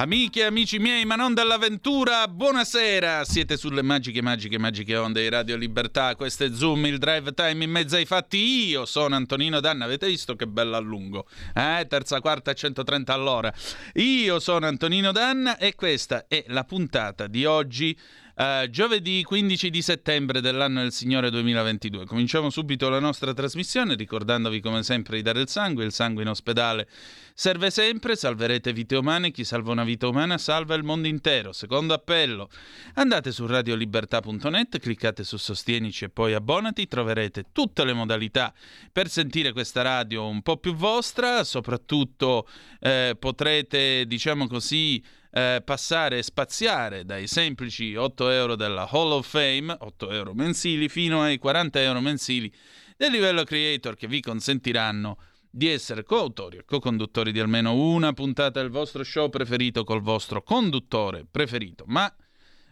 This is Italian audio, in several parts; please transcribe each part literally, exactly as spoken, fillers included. Amiche e amici miei, ma non dell'avventura, buonasera! Siete sulle magiche, magiche, magiche onde di Radio Libertà. Questo è Zoom, il drive time in mezzo ai fatti. Io sono Antonino D'Anna, avete visto che bello a lungo? Eh, terza, quarta, centotrenta all'ora. Io sono Antonino D'Anna e questa è la puntata di oggi. Uh, giovedì quindici di settembre dell'anno del Signore duemilaventidue. Cominciamo subito la nostra trasmissione ricordandovi come sempre di dare il sangue. Il sangue in ospedale serve sempre, salverete vite umane, chi salva una vita umana salva il mondo intero. Secondo appello, andate su radio libertà punto net, cliccate su sostienici e poi abbonati, troverete tutte le modalità per sentire questa radio un po' più vostra, soprattutto eh, potrete, diciamo così, Eh, passare e spaziare dai semplici otto euro della Hall of Fame, otto euro mensili, fino ai quaranta euro mensili del livello creator, che vi consentiranno di essere coautori e co-conduttori di almeno una puntata del vostro show preferito col vostro conduttore preferito. Ma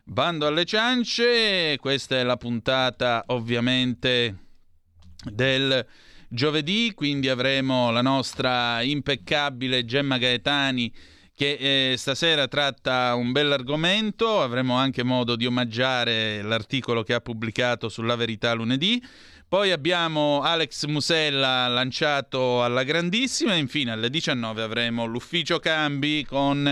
bando alle ciance, questa è la puntata ovviamente del giovedì, quindi avremo la nostra impeccabile Gemma Gaetani che eh, stasera tratta un bell'argomento. Avremo anche modo di omaggiare l'articolo che ha pubblicato sulla Verità lunedì. Poi abbiamo Alex Musella lanciato alla grandissima e infine alle diciannove avremo l'ufficio Cambi con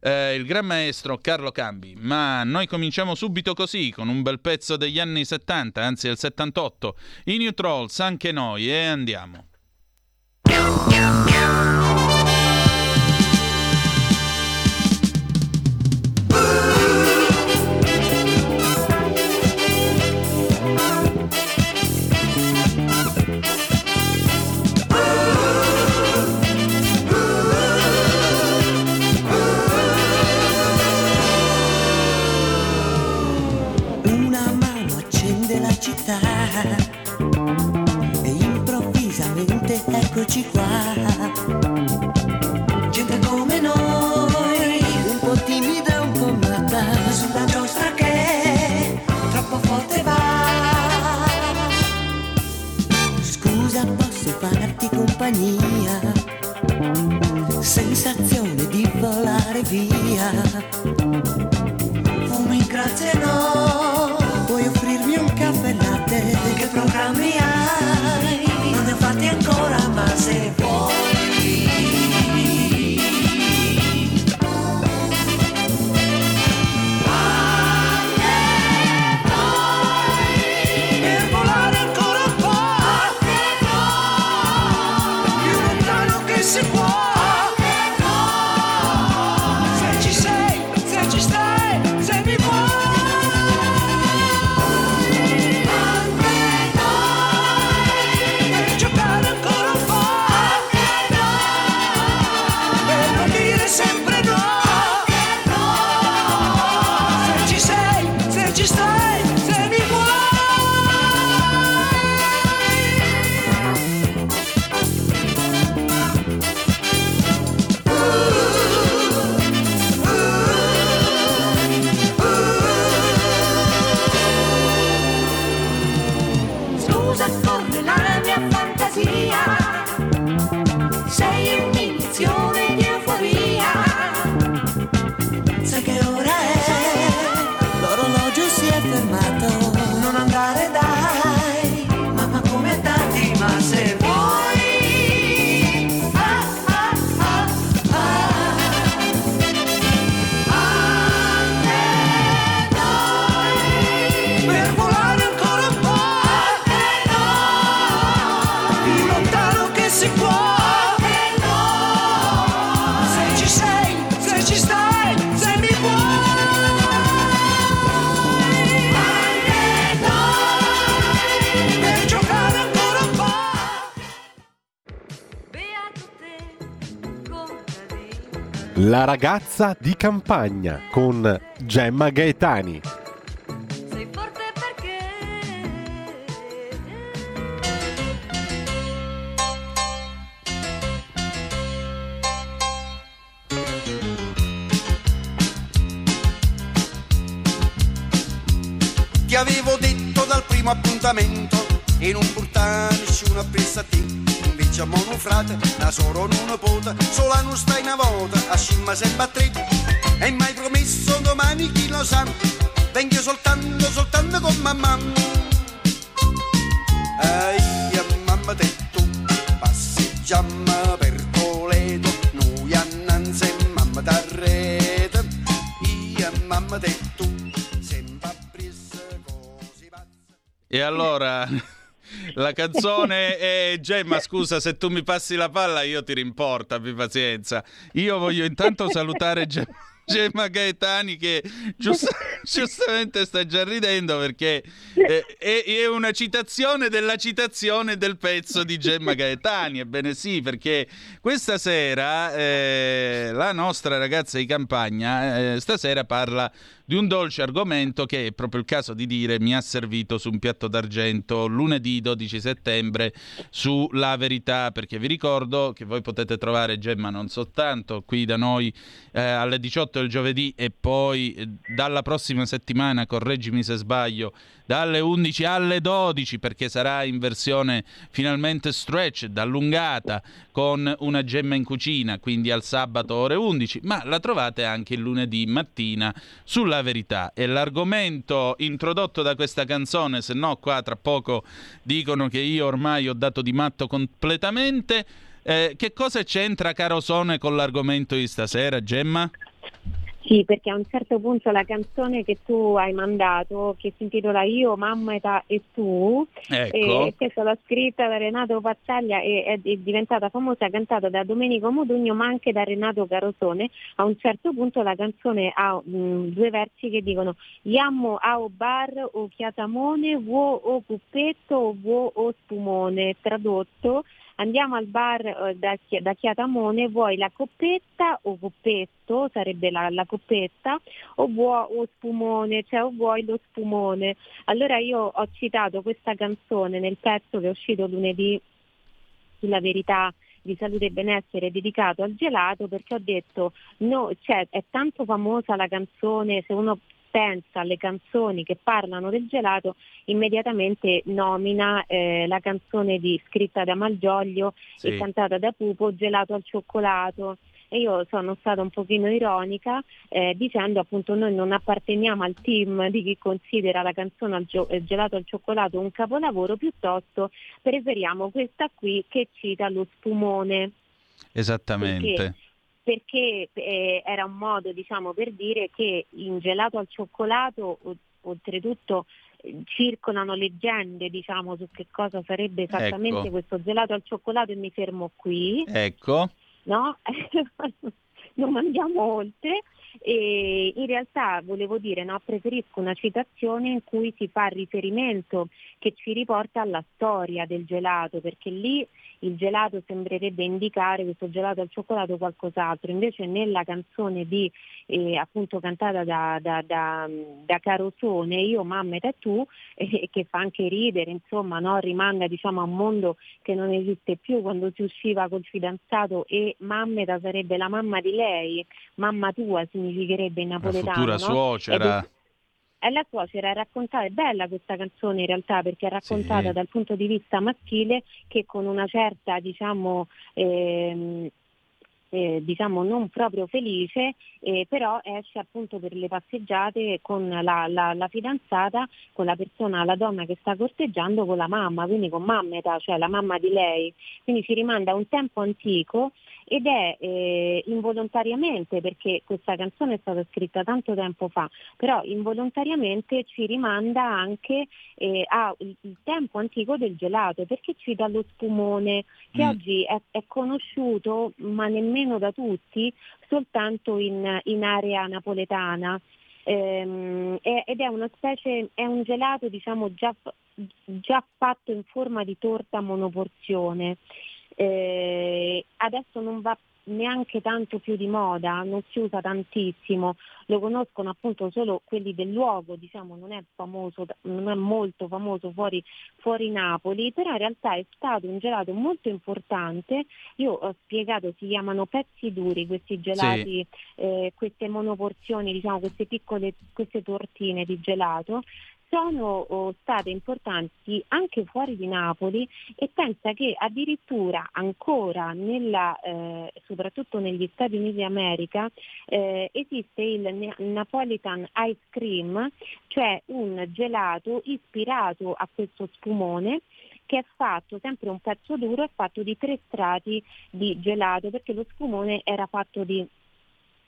eh, il gran maestro Carlo Cambi. Ma noi cominciamo subito così, con un bel pezzo degli anni settanta, anzi del settantotto, i New Trolls, anche noi, e andiamo. E improvvisamente eccoci qua, gente come noi, un po' timida, un po' matta, sulla giostra che troppo forte va. Scusa, posso farti compagnia? Sensazione di volare via. Fumi, grazie, no. Puoi offrirmi un caffè latte? Che programmi hai? Non ne ho fatti ancora, ma se vuoi. Anche noi, per volare ancora un po'. Anche noi, più lontano che si può. La ragazza di campagna con Gemma Gaetani. Sei forte perché avevo detto dal primo appuntamento, e non portare nessuna presa a te. Invece a mono frate, la soro non nipota, sola non stai una volta, a scimma sembra tre. E mai promesso domani chi lo sa, vengo soltanto, soltanto con mamma. E io mamma detto, passeggiamo per Coleto, noi annanzi e mamma t'arrete. Io mamma detto, sembra presa così pazza. E allora... La canzone è Gemma, scusa se tu mi passi la palla io ti rimporta, abbi pazienza. Io voglio intanto salutare Gemma, Gemma Gaetani che giust- giustamente sta già ridendo perché è, è, è una citazione della citazione del pezzo di Gemma Gaetani. Ebbene sì, perché questa sera eh, la nostra ragazza di campagna eh, stasera parla di un dolce argomento che è proprio il caso di dire mi ha servito su un piatto d'argento lunedì dodici settembre su La Verità, perché vi ricordo che voi potete trovare Gemma non soltanto qui da noi eh, alle diciotto del giovedì e poi eh, dalla prossima settimana, correggimi se sbaglio, dalle undici alle dodici, perché sarà in versione finalmente stretched, allungata, con una Gemma in cucina, quindi al sabato ore undici, ma la trovate anche il lunedì mattina sulla Verità. E l'argomento introdotto da questa canzone, se no qua tra poco dicono che io ormai ho dato di matto completamente. Eh, che cosa c'entra Carosone con l'argomento di stasera, Gemma? Sì, perché a un certo punto la canzone che tu hai mandato, che si intitola Io, Mamma, Età e Tu, ecco. E questa l'ha scritta da Renato Battaglia e è diventata famosa, cantata da Domenico Modugno ma anche da Renato Carosone. A un certo punto la canzone ha mh, due versi che dicono Iammo ao bar o chiatamone, vuo o puppetto o vuo o spumone. Tradotto, andiamo al bar da, da Chiatamone, vuoi la coppetta o coppetto, sarebbe la, la coppetta, o vuoi o spumone, cioè o vuoi lo spumone. Allora io ho citato questa canzone nel pezzo che è uscito lunedì sulla Verità di Salute e Benessere dedicato al gelato, perché ho detto, no, cioè è tanto famosa la canzone, se uno pensa alle canzoni che parlano del gelato, immediatamente nomina eh, la canzone di, scritta da Malgioglio, sì, e cantata da Pupo, Gelato al cioccolato. E io sono stata un pochino ironica eh, dicendo appunto noi non apparteniamo al team di chi considera la canzone al gio- Gelato al cioccolato un capolavoro, piuttosto preferiamo questa qui che cita lo spumone. Esattamente. Perché? Perché eh, era un modo, diciamo, per dire che in gelato al cioccolato o, oltretutto eh, circolano leggende, diciamo, su che cosa sarebbe esattamente, ecco, questo gelato al cioccolato, e mi fermo qui. Ecco. No? Non andiamo oltre. E in realtà volevo dire, no, preferisco una citazione in cui si fa riferimento, che ci riporta alla storia del gelato, perché lì il gelato sembrerebbe indicare, questo gelato al cioccolato, qualcos'altro. Invece nella canzone di eh, appunto cantata da, da, da, da Carosone, Io, Mamma, Età e Tu, eh, che fa anche ridere, insomma, no? Rimanda, diciamo, a un mondo che non esiste più, quando si usciva col fidanzato e mamma età sarebbe la mamma di lei, mamma tua significherebbe in napoletano, la futura, no? Suocera. E la suocera è raccontata, è bella questa canzone in realtà, perché è raccontata, sì, dal punto di vista maschile, che con una certa, diciamo, ehm, eh, diciamo non proprio felice, eh, però esce appunto per le passeggiate con la, la, la fidanzata, con la persona, la donna che sta corteggiando, con la mamma, quindi con mamma età, cioè la mamma di lei. Quindi ci rimanda a un tempo antico. Ed è eh, involontariamente, perché questa canzone è stata scritta tanto tempo fa, però involontariamente ci rimanda anche eh, al tempo antico del gelato, perché ci dà lo spumone, che mm. oggi è, è conosciuto, ma nemmeno da tutti, soltanto in, in area napoletana. Ehm, è, ed è una specie, è un gelato, diciamo, già, già fatto in forma di torta monoporzione. Eh, adesso non va neanche tanto più di moda, non si usa tantissimo, lo conoscono appunto solo quelli del luogo, diciamo, non è famoso, non è molto famoso fuori, fuori Napoli, però in realtà è stato un gelato molto importante. Io ho spiegato, si chiamano pezzi duri questi gelati, sì, eh, queste monoporzioni, diciamo, queste piccole, queste tortine di gelato. sono oh, state importanti anche fuori di Napoli, e pensa che addirittura ancora nella, eh, soprattutto negli Stati Uniti d'America, eh, esiste il Napolitan Ice Cream, cioè un gelato ispirato a questo spumone, che è fatto sempre un pezzo duro, è fatto di tre strati di gelato, perché lo spumone era fatto di,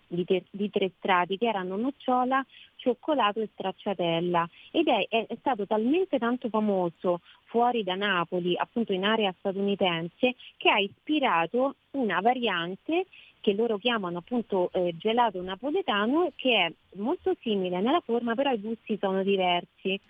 di, te, di tre strati, che erano nocciola, cioccolato e stracciatella, ed è, è, è stato talmente tanto famoso fuori da Napoli, appunto in area statunitense, che ha ispirato una variante che loro chiamano appunto eh, gelato napoletano, che è molto simile nella forma, però i gusti sono diversi.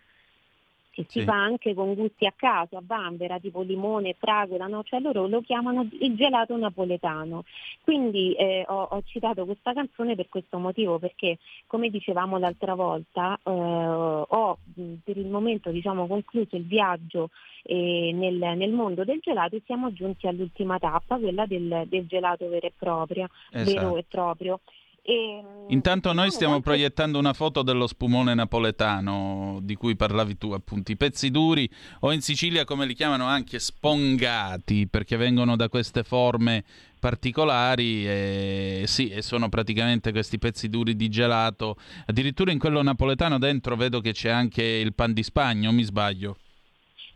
Che si sì. fa anche con gusti a caso, a vanvera, tipo limone, fragola, no? Cioè loro lo chiamano il gelato napoletano. Quindi eh, ho, ho citato questa canzone per questo motivo, perché come dicevamo l'altra volta, eh, ho per il momento diciamo concluso il viaggio eh, nel, nel mondo del gelato, e siamo giunti all'ultima tappa, quella del, del gelato vero e proprio, esatto. vero e proprio. E, Intanto noi stiamo anche... proiettando una foto dello spumone napoletano di cui parlavi tu, appunto, i pezzi duri, o in Sicilia come li chiamano anche spongati, perché vengono da queste forme particolari, e sì, e sono praticamente questi pezzi duri di gelato. Addirittura in quello napoletano dentro vedo che c'è anche il pan di Spagna, mi sbaglio?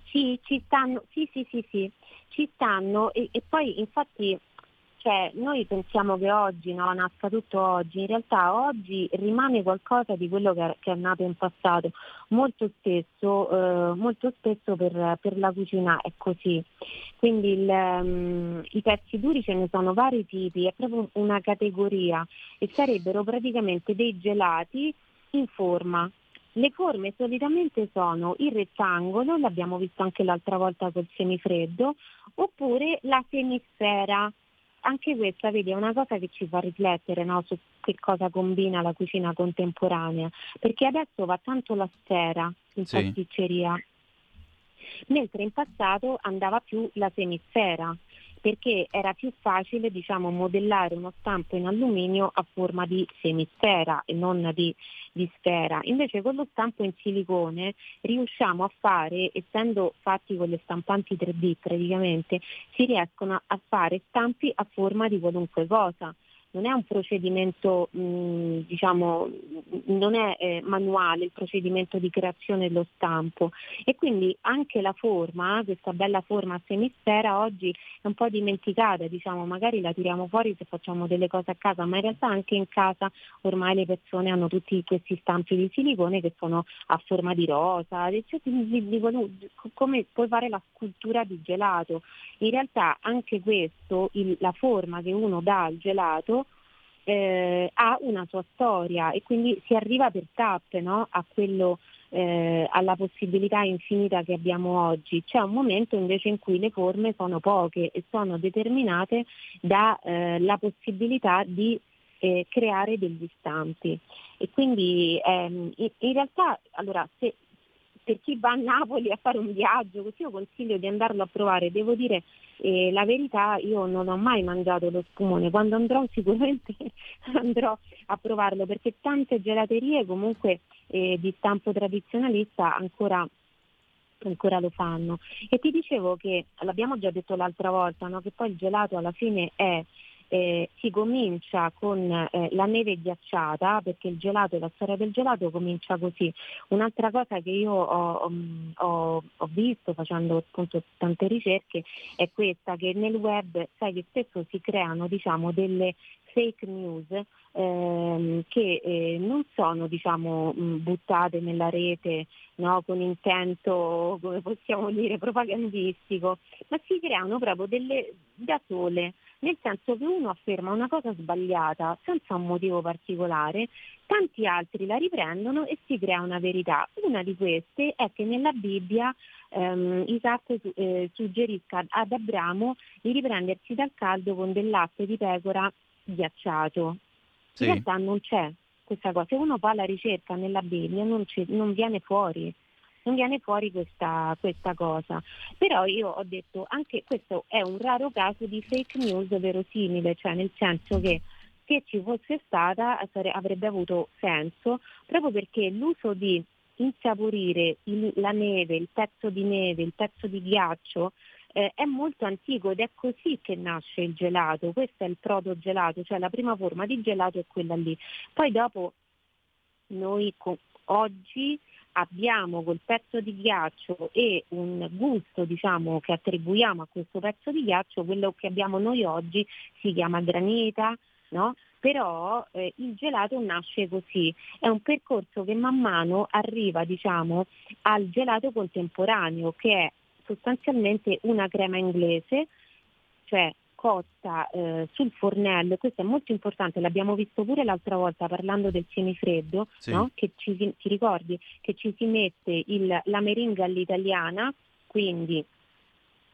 Sì, ci stanno, sì, sì, sì, sì. ci stanno e, e poi infatti Cioè, noi pensiamo che oggi no, nasca tutto oggi, in realtà oggi rimane qualcosa di quello che è, che è nato in passato, molto spesso, eh, molto spesso per, per la cucina è così, quindi il, um, i pezzi duri ce ne sono vari tipi, è proprio una categoria, e sarebbero praticamente dei gelati in forma. Le forme solitamente sono il rettangolo, l'abbiamo visto anche l'altra volta col semifreddo, oppure la semisfera. Anche questa, vedi, è una cosa che ci fa riflettere, no? Su che cosa combina la cucina contemporanea, perché adesso va tanto la sfera in sì. pasticceria, mentre in passato andava più la semisfera, perché era più facile, diciamo, modellare uno stampo in alluminio a forma di semisfera e non di, di sfera. Invece con lo stampo in silicone riusciamo a fare, essendo fatti con le stampanti tre D praticamente, si riescono a fare stampi a forma di qualunque cosa. Non è un procedimento, mh, diciamo, non è eh, manuale il procedimento di creazione dello stampo, e quindi anche la forma, questa bella forma semisfera oggi è un po' dimenticata, diciamo, magari la tiriamo fuori se facciamo delle cose a casa, ma in realtà anche in casa ormai le persone hanno tutti questi stampi di silicone che sono a forma di rosa, cioè, di, di, di, come puoi fare la scultura di gelato. In realtà anche questo, il, la forma che uno dà al gelato, Eh, ha una sua storia, e quindi si arriva per tappe, no? a quello, eh, alla possibilità infinita che abbiamo oggi. C'è un momento invece in cui le forme sono poche e sono determinate dalla eh, possibilità di eh, creare degli stampi, e quindi ehm, in realtà, allora, se per chi va a Napoli a fare un viaggio così, io consiglio di andarlo a provare. Devo dire E la verità, io non ho mai mangiato lo spumone, quando andrò sicuramente andrò a provarlo, perché tante gelaterie comunque eh, di stampo tradizionalista ancora, ancora lo fanno. E ti dicevo che, l'abbiamo già detto l'altra volta, no? che poi il gelato alla fine è, eh, si comincia con eh, la neve ghiacciata, perché il gelato, la storia del gelato comincia così. Un'altra cosa che io ho, ho, ho visto facendo appunto tante ricerche è questa, che nel web sai che spesso si creano, diciamo, delle fake news ehm, che eh, non sono, diciamo, buttate nella rete, no? con intento, come possiamo dire, propagandistico, ma si creano proprio delle da sole, nel senso che uno afferma una cosa sbagliata senza un motivo particolare, tanti altri la riprendono e si crea una verità. Una di queste è che nella Bibbia ehm, Isacco eh, suggerisca ad Abramo di riprendersi dal caldo con del latte di pecora ghiacciato. Sì. In realtà non c'è questa cosa. Se uno fa la ricerca nella Bibbia non, c'è, non viene fuori. Non viene fuori questa, questa cosa, però io ho detto anche questo è un raro caso di fake news verosimile, cioè nel senso che se ci fosse stata avrebbe avuto senso, proprio perché l'uso di insaporire il, la neve, il pezzo di neve, il pezzo di ghiaccio, eh, è molto antico ed è così che nasce il gelato. Questo è il protogelato, cioè la prima forma di gelato è quella lì. Poi dopo noi co- oggi abbiamo col pezzo di ghiaccio e un gusto, diciamo, che attribuiamo a questo pezzo di ghiaccio, quello che abbiamo noi oggi si chiama granita, no? Però eh, il gelato nasce così, è un percorso che man mano arriva, diciamo, al gelato contemporaneo, che è sostanzialmente una crema inglese, cioè cotta eh, sul fornello. Questo è molto importante, l'abbiamo visto pure l'altra volta parlando del semifreddo, sì. No? Che ci si, ti ricordi che ci si mette il, la meringa all'italiana, quindi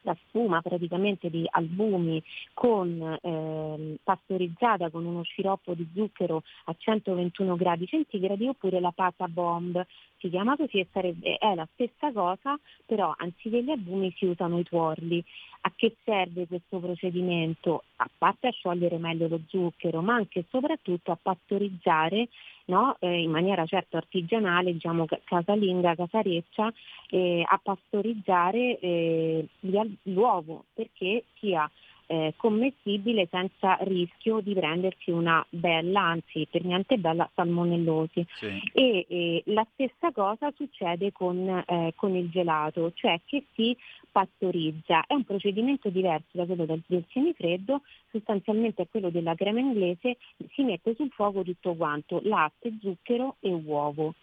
la spuma praticamente di albumi con eh, pastorizzata con uno sciroppo di zucchero a centoventuno gradi centigradi, oppure la pata bomb, si chiama così, e sarebbe, è la stessa cosa, però anziché gli albumi si usano i tuorli. A che serve questo procedimento? A parte a sciogliere meglio lo zucchero, ma anche e soprattutto a pastorizzare, no? Eh, in maniera certo artigianale, diciamo casalinga, casareccia, eh, a pastorizzare eh, gli, l'uovo, perché sia eh, commestibile senza rischio di prendersi una bella, anzi per niente bella, salmonellosi. Sì. E eh, la stessa cosa succede con, eh, con il gelato, cioè che si pastorizza. È un procedimento diverso da quello del, del semifreddo, sostanzialmente è quello della crema inglese, si mette sul fuoco tutto quanto, latte, zucchero e uovo.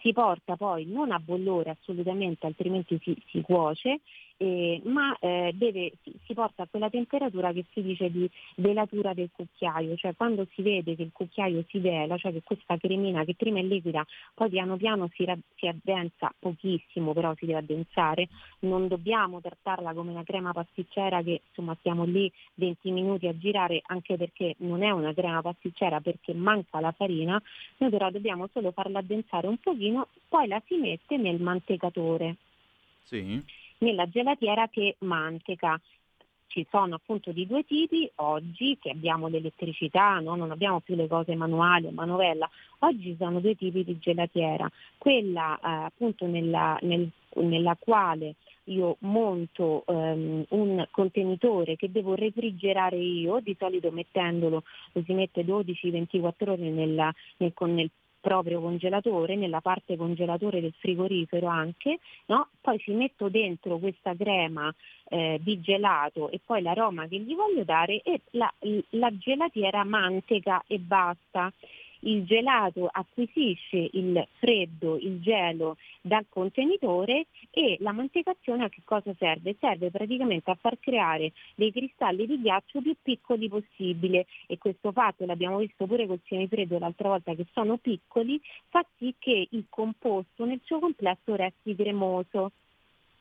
Si porta poi non a bollore assolutamente, altrimenti si, si cuoce, eh, ma eh, deve, si, si porta a quella temperatura che si dice di velatura del cucchiaio, cioè quando si vede che il cucchiaio si vela, cioè che questa cremina che prima è liquida, poi piano piano si, si addensa, pochissimo però si deve addensare, non dobbiamo trattarla come una crema pasticcera che insomma stiamo lì venti minuti a girare, anche perché non è una crema pasticcera, perché manca la farina, noi però dobbiamo solo farla addensare un po'. Poi la si mette nel mantecatore, sì. Nella gelatiera che manteca. Ci sono appunto di due tipi, oggi che abbiamo l'elettricità, no? Non abbiamo più le cose manuali o manovella, oggi sono due tipi di gelatiera, quella eh, appunto nella, nel, nella quale io monto ehm, un contenitore che devo refrigerare io, di solito mettendolo, lo si mette dodici ventiquattro ore nella, nel, con nel proprio congelatore, nella parte congelatore del frigorifero anche, no? Poi ci metto dentro questa crema eh, di gelato e poi l'aroma che gli voglio dare, e la, la gelatiera manteca e basta. Il gelato acquisisce il freddo, il gelo dal contenitore, e la mantecazione a che cosa serve? Serve praticamente a far creare dei cristalli di ghiaccio più piccoli possibile, e questo fatto l'abbiamo visto pure col semifreddo l'altra volta, che sono piccoli, fa sì che il composto nel suo complesso resti cremoso.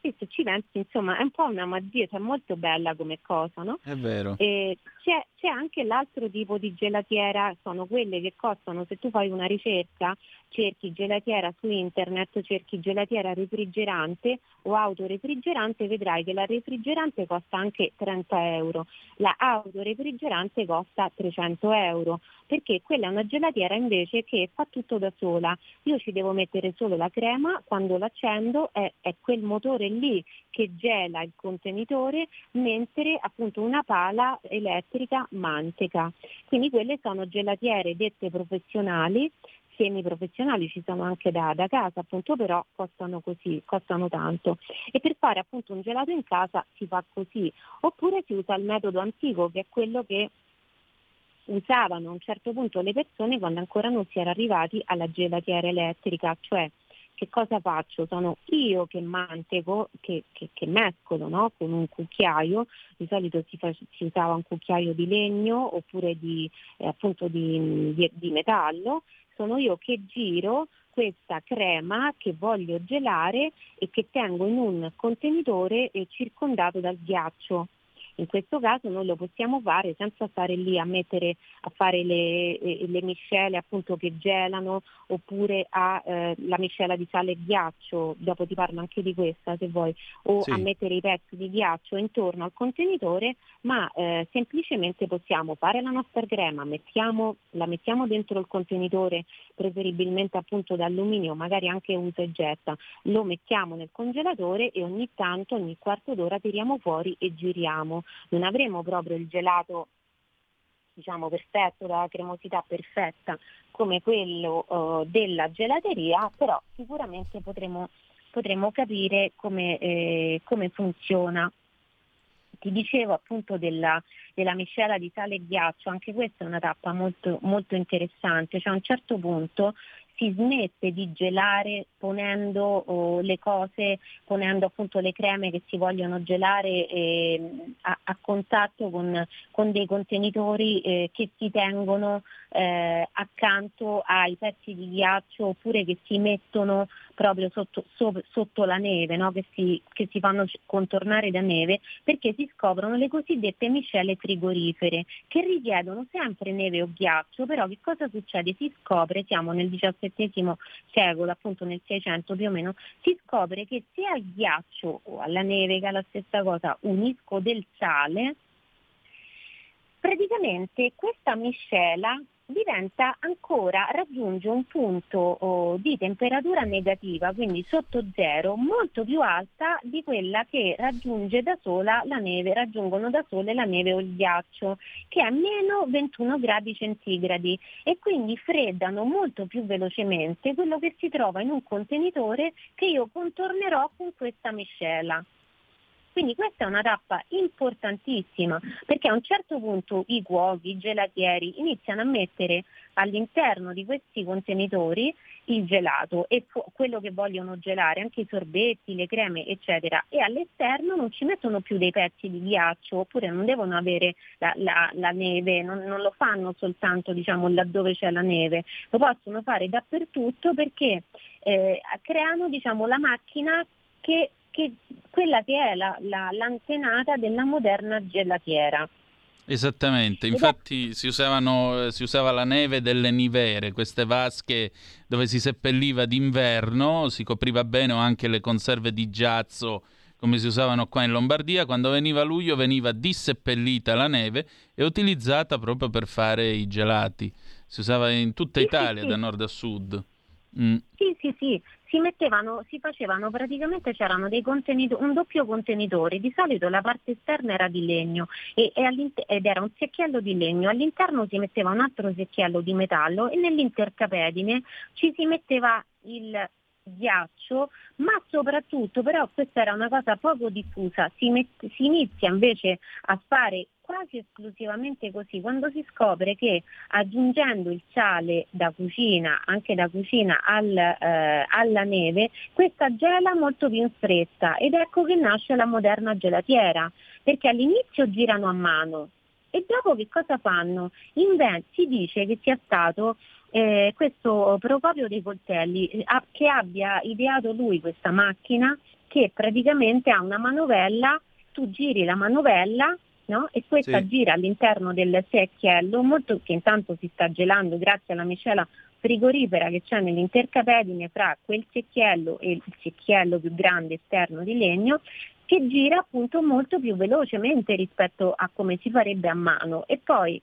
E se ci pensi, insomma, è un po' una magia, cioè molto bella come cosa, no? È vero. E c'è, c'è anche l'altro tipo di gelatiera, sono quelle che costano, se tu fai una ricerca, cerchi gelatiera su internet, cerchi gelatiera refrigerante o autorefrigerante, vedrai che la refrigerante costa anche trenta euro, la autorefrigerante costa trecento euro, perché quella è una gelatiera invece che fa tutto da sola. Io ci devo mettere solo la crema, quando l'accendo è, è quel motore lì che gela il contenitore, mentre appunto una pala elettrica manteca. Quindi quelle sono gelatiere dette professionali, semiprofessionali, ci sono anche da, da casa appunto, però costano così, costano tanto, e per fare appunto un gelato in casa si fa così. Oppure si usa il metodo antico, che è quello che usavano a un certo punto le persone quando ancora non si era arrivati alla gelatiera elettrica, cioè che cosa faccio? Sono io che manteco, che, che, che mescolo, no? Con un cucchiaio, di solito si, fa, si usava un cucchiaio di legno oppure di, eh, appunto di, di, di metallo, sono io che giro questa crema che voglio gelare e che tengo in un contenitore circondato dal ghiaccio. In questo caso noi lo possiamo fare senza stare lì a mettere a fare le, le miscele appunto che gelano, oppure a eh, la miscela di sale e ghiaccio, dopo ti parlo anche di questa se vuoi, o sì. a mettere i pezzi di ghiaccio intorno al contenitore, ma eh, semplicemente possiamo fare la nostra crema, mettiamo, la mettiamo dentro il contenitore, preferibilmente appunto d'alluminio, magari anche usa e getta, lo mettiamo nel congelatore e ogni tanto, ogni quarto d'ora tiriamo fuori e giriamo. Non avremo proprio il gelato, diciamo, perfetto, la cremosità perfetta come quello eh, della gelateria, però sicuramente potremo, potremo capire come, eh, come funziona. Ti dicevo appunto della, della miscela di sale e ghiaccio, anche questa è una tappa molto, molto interessante, cioè a un certo punto si smette di gelare ponendo oh, le cose, ponendo appunto le creme che si vogliono gelare eh, a, a contatto con, con dei contenitori eh, che si tengono eh, accanto ai pezzi di ghiaccio, oppure che si mettono proprio sotto, so, sotto la neve, no? che, si, che si fanno contornare da neve, perché si scoprono le cosiddette miscele frigorifere che richiedono sempre neve o ghiaccio. Però che cosa succede? Si scopre, siamo nel diciassettesimo secolo, appunto nel seicento più o meno, si scopre che se al ghiaccio o alla neve, che è la stessa cosa, unisco del sale, praticamente questa miscela diventa ancora, raggiunge un punto oh, di temperatura negativa, quindi sotto zero, molto più alta di quella che raggiunge da sola la neve, raggiungono da sole la neve o il ghiaccio, che è a meno ventuno gradi centigradi, e quindi freddano molto più velocemente quello che si trova in un contenitore che io contornerò con questa miscela. Quindi questa è una tappa importantissima, perché a un certo punto i cuochi, i gelatieri iniziano a mettere all'interno di questi contenitori il gelato e quello che vogliono gelare, anche i sorbetti, le creme eccetera, e all'esterno non ci mettono più dei pezzi di ghiaccio, oppure non devono avere la, la, la neve, non, non lo fanno soltanto, diciamo, laddove c'è la neve, lo possono fare dappertutto, perché eh, creano, diciamo, la macchina che che quella che è la, la, l'antenata della moderna gelatiera. Esattamente, infatti si usavano, si usava la neve delle nivere, queste vasche dove si seppelliva d'inverno, si copriva bene anche le conserve di giazzo come si usavano qua in Lombardia. Quando veniva luglio veniva disseppellita la neve e utilizzata proprio per fare i gelati. Si usava in tutta Italia, sì, sì, sì. da nord a sud. Mm. Sì, sì, sì. Si mettevano, si facevano praticamente, c'erano dei contenitori, un doppio contenitore, di solito la parte esterna era di legno e, e ed era un secchiello di legno, all'interno si metteva un altro secchiello di metallo e nell'intercapedine ci si metteva il ghiaccio, ma soprattutto, però questa era una cosa poco diffusa, si, met- si inizia invece a fare quasi esclusivamente così, quando si scopre che aggiungendo il sale da cucina, anche da cucina al, eh, alla neve, questa gela molto più in fretta, ed ecco che nasce la moderna gelatiera, perché all'inizio girano a mano e dopo che cosa fanno? Inve- si dice che sia stato Eh, questo Procopio dei coltelli eh, che abbia ideato lui questa macchina, che praticamente ha una manovella, tu giri la manovella, no? E questa sì. gira all'interno del secchiello, molto, che intanto si sta gelando grazie alla miscela frigorifera che c'è nell'intercapedine fra quel secchiello e il secchiello più grande esterno di legno, che gira appunto molto più velocemente rispetto a come si farebbe a mano. E poi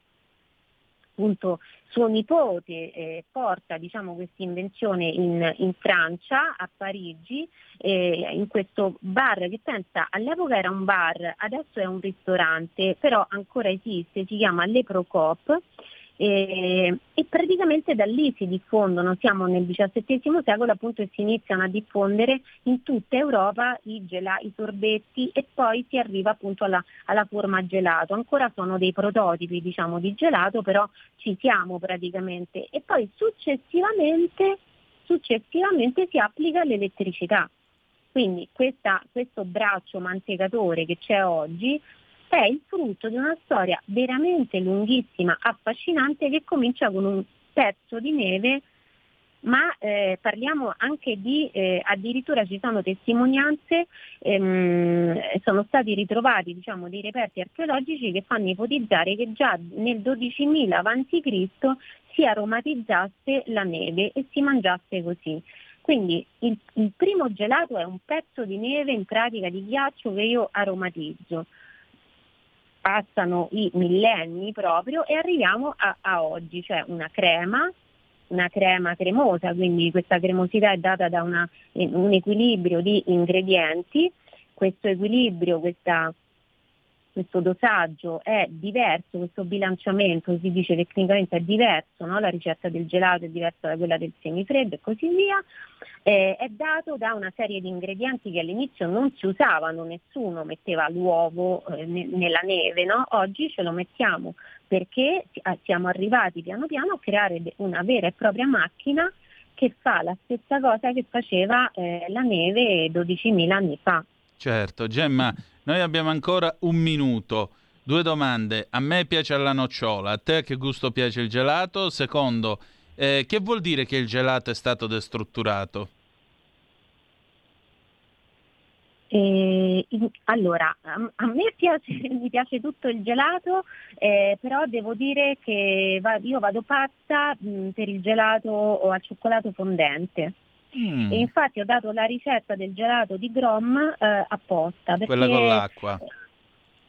appunto suo nipote eh, porta, diciamo, questa invenzione in, in Francia, a Parigi, eh, in questo bar che pensa all'epoca era un bar, adesso è un ristorante, però ancora esiste, si chiama Le Procope, eh, e praticamente da lì si diffondono, siamo nel diciassettesimo secolo appunto e si iniziano a diffondere in tutta Europa i, gela- i sorbetti, e poi si arriva appunto alla, alla forma gelato, ancora sono dei prototipi, diciamo, di gelato, però ci siamo praticamente, e poi successivamente, successivamente si applica l'elettricità, quindi questa, questo braccio mantecatore che c'è oggi è il frutto di una storia veramente lunghissima, affascinante, che comincia con un pezzo di neve ma eh, parliamo anche di, eh, addirittura ci sono testimonianze, ehm, sono stati ritrovati diciamo dei reperti archeologici che fanno ipotizzare che già nel dodicimila avanti Cristo si aromatizzasse la neve e si mangiasse così. Quindi il, il primo gelato è un pezzo di neve, in pratica di ghiaccio, che io aromatizzo. Passano i millenni proprio e arriviamo a, a oggi, cioè una crema, una crema cremosa, quindi questa cremosità è data da una, un equilibrio di ingredienti. Questo equilibrio, questa, questo dosaggio è diverso, questo bilanciamento si dice tecnicamente è diverso, no? La ricetta del gelato è diversa da quella del semifreddo e così via, eh, è dato da una serie di ingredienti che all'inizio non si usavano, nessuno metteva l'uovo eh, ne- nella neve, no? Oggi ce lo mettiamo perché siamo arrivati piano piano a creare una vera e propria macchina che fa la stessa cosa che faceva eh, la neve dodicimila anni fa. Certo, Gemma, noi abbiamo ancora un minuto. Due domande. A me piace alla nocciola, a te che gusto piace il gelato? Secondo, eh, che vuol dire che il gelato è stato destrutturato? Eh, allora, a me piace, mi piace tutto il gelato, eh, però devo dire che va, io vado pazza mh, per il gelato o al cioccolato fondente. Mm. E infatti ho dato la ricetta del gelato di Grom eh, apposta. Perché, quella con l'acqua?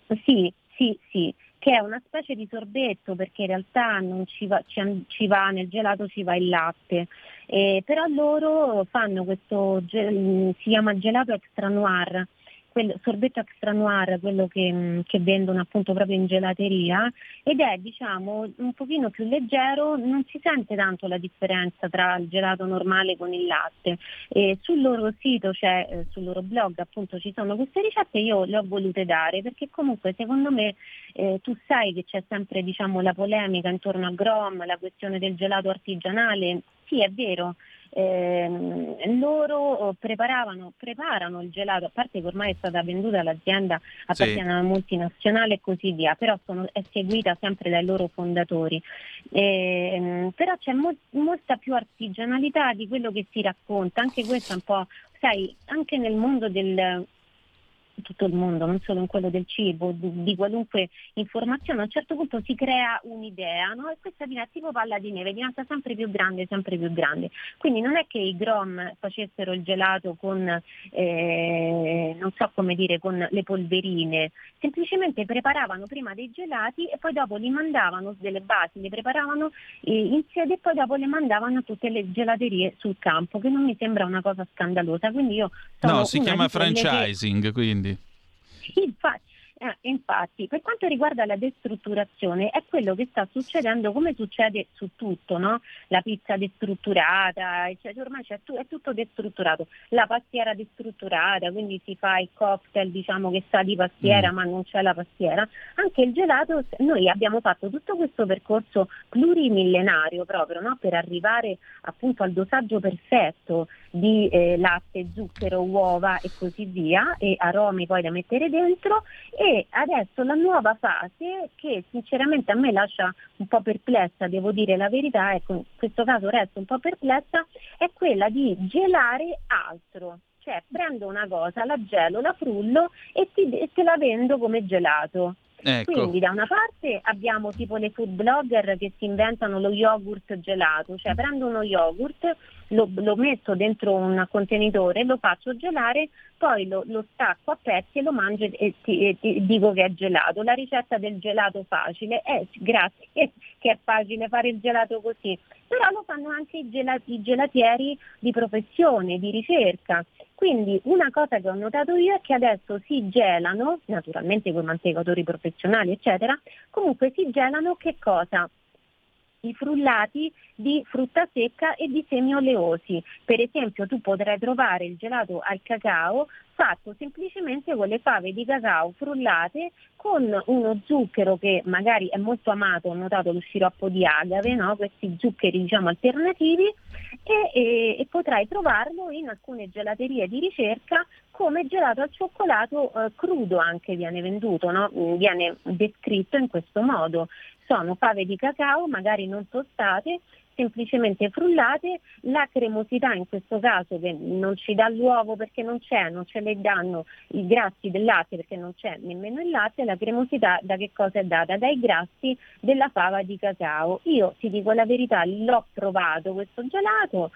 Eh, sì, sì, sì, che è una specie di sorbetto, perché in realtà non ci va, ci, ci va nel gelato, ci va il latte. Eh, però loro fanno questo, si chiama gelato extra noir, quel sorbetto extra noir, quello che, che vendono appunto proprio in gelateria, ed è diciamo un pochino più leggero, non si sente tanto la differenza tra il gelato normale con il latte. E sul loro sito, cioè sul loro blog appunto, ci sono queste ricette, io le ho volute dare perché comunque secondo me eh, tu sai che c'è sempre diciamo la polemica intorno a Grom, la questione del gelato artigianale. Sì, è vero. Eh, loro preparavano preparano il gelato, a parte che ormai è stata venduta all'azienda, appartiene a una multinazionale e così via, però sono, è seguita sempre dai loro fondatori, eh, però c'è mo- molta più artigianalità di quello che si racconta. Anche questo è un po', sai, anche nel mondo del tutto il mondo, non solo in quello del cibo, di, di qualunque informazione, a un certo punto si crea un'idea, no? E questa diventa tipo palla di neve, diventa sempre più grande, sempre più grande. Quindi non è che i Grom facessero il gelato con, eh, non so come dire, con le polverine, semplicemente preparavano prima dei gelati e poi dopo li mandavano delle basi, li preparavano eh, in sede e poi dopo le mandavano a tutte le gelaterie sul campo, che non mi sembra una cosa scandalosa. Quindi io sono no, si chiama franchising, che... quindi Infatti, eh, infatti, per quanto riguarda la destrutturazione, è quello che sta succedendo, come succede su tutto, no? La pizza destrutturata, cioè, ormai c'è tu, è tutto destrutturato, la pastiera destrutturata, quindi si fa il cocktail diciamo che sa di pastiera mm. ma non c'è la pastiera. Anche il gelato, noi abbiamo fatto tutto questo percorso plurimillenario proprio, no? Per arrivare appunto al dosaggio perfetto di eh, latte, zucchero, uova e così via, e aromi poi da mettere dentro. E adesso la nuova fase, che sinceramente a me lascia un po' perplessa, devo dire la verità, ecco, in questo caso resto un po' perplessa, è quella di gelare altro. Cioè prendo una cosa, la gelo, la frullo e, ti, e te la vendo come gelato. Ecco. Quindi da una parte abbiamo tipo le food blogger che si inventano lo yogurt gelato, cioè prendo uno yogurt, lo, lo metto dentro un contenitore, lo faccio gelare, poi lo, lo stacco a pezzi e lo mangio e ti, e ti dico che è gelato. La ricetta del gelato facile, eh, grazie che è facile fare il gelato così, però lo fanno anche i, gelati, i gelatieri di professione, di ricerca. Quindi una cosa che ho notato io è che adesso si gelano, naturalmente con mantecatori professionali eccetera, comunque si gelano che cosa? I frullati di frutta secca e di semi oleosi. Per esempio tu potrai trovare il gelato al cacao fatto semplicemente con le fave di cacao frullate con uno zucchero che magari è molto amato, ho notato lo sciroppo di agave, no? Questi zuccheri diciamo alternativi, e, e, e potrai trovarlo in alcune gelaterie di ricerca come gelato al cioccolato eh, crudo anche viene venduto, no? Viene descritto in questo modo. Sono fave di cacao, magari non tostate, semplicemente frullate, la cremosità in questo caso che non ci dà l'uovo perché non c'è, non ce le danno i grassi del latte perché non c'è nemmeno il latte, la cremosità da che cosa è data? Dai grassi della fava di cacao. Io ti dico la verità, l'ho provato questo gelato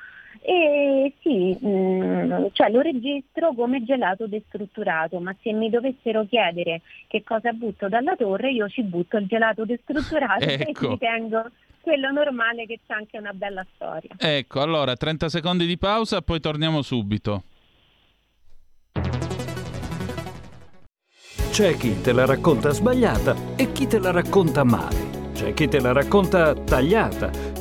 e sì, mh, cioè lo registro come gelato destrutturato, ma se mi dovessero chiedere che cosa butto dalla torre, io ci butto il gelato destrutturato, ecco. E ci tengo quello normale che c'è anche una bella storia. Ecco, allora trenta secondi di pausa, poi torniamo subito. C'è chi te la racconta sbagliata e chi te la racconta male. C'è chi te la racconta tagliata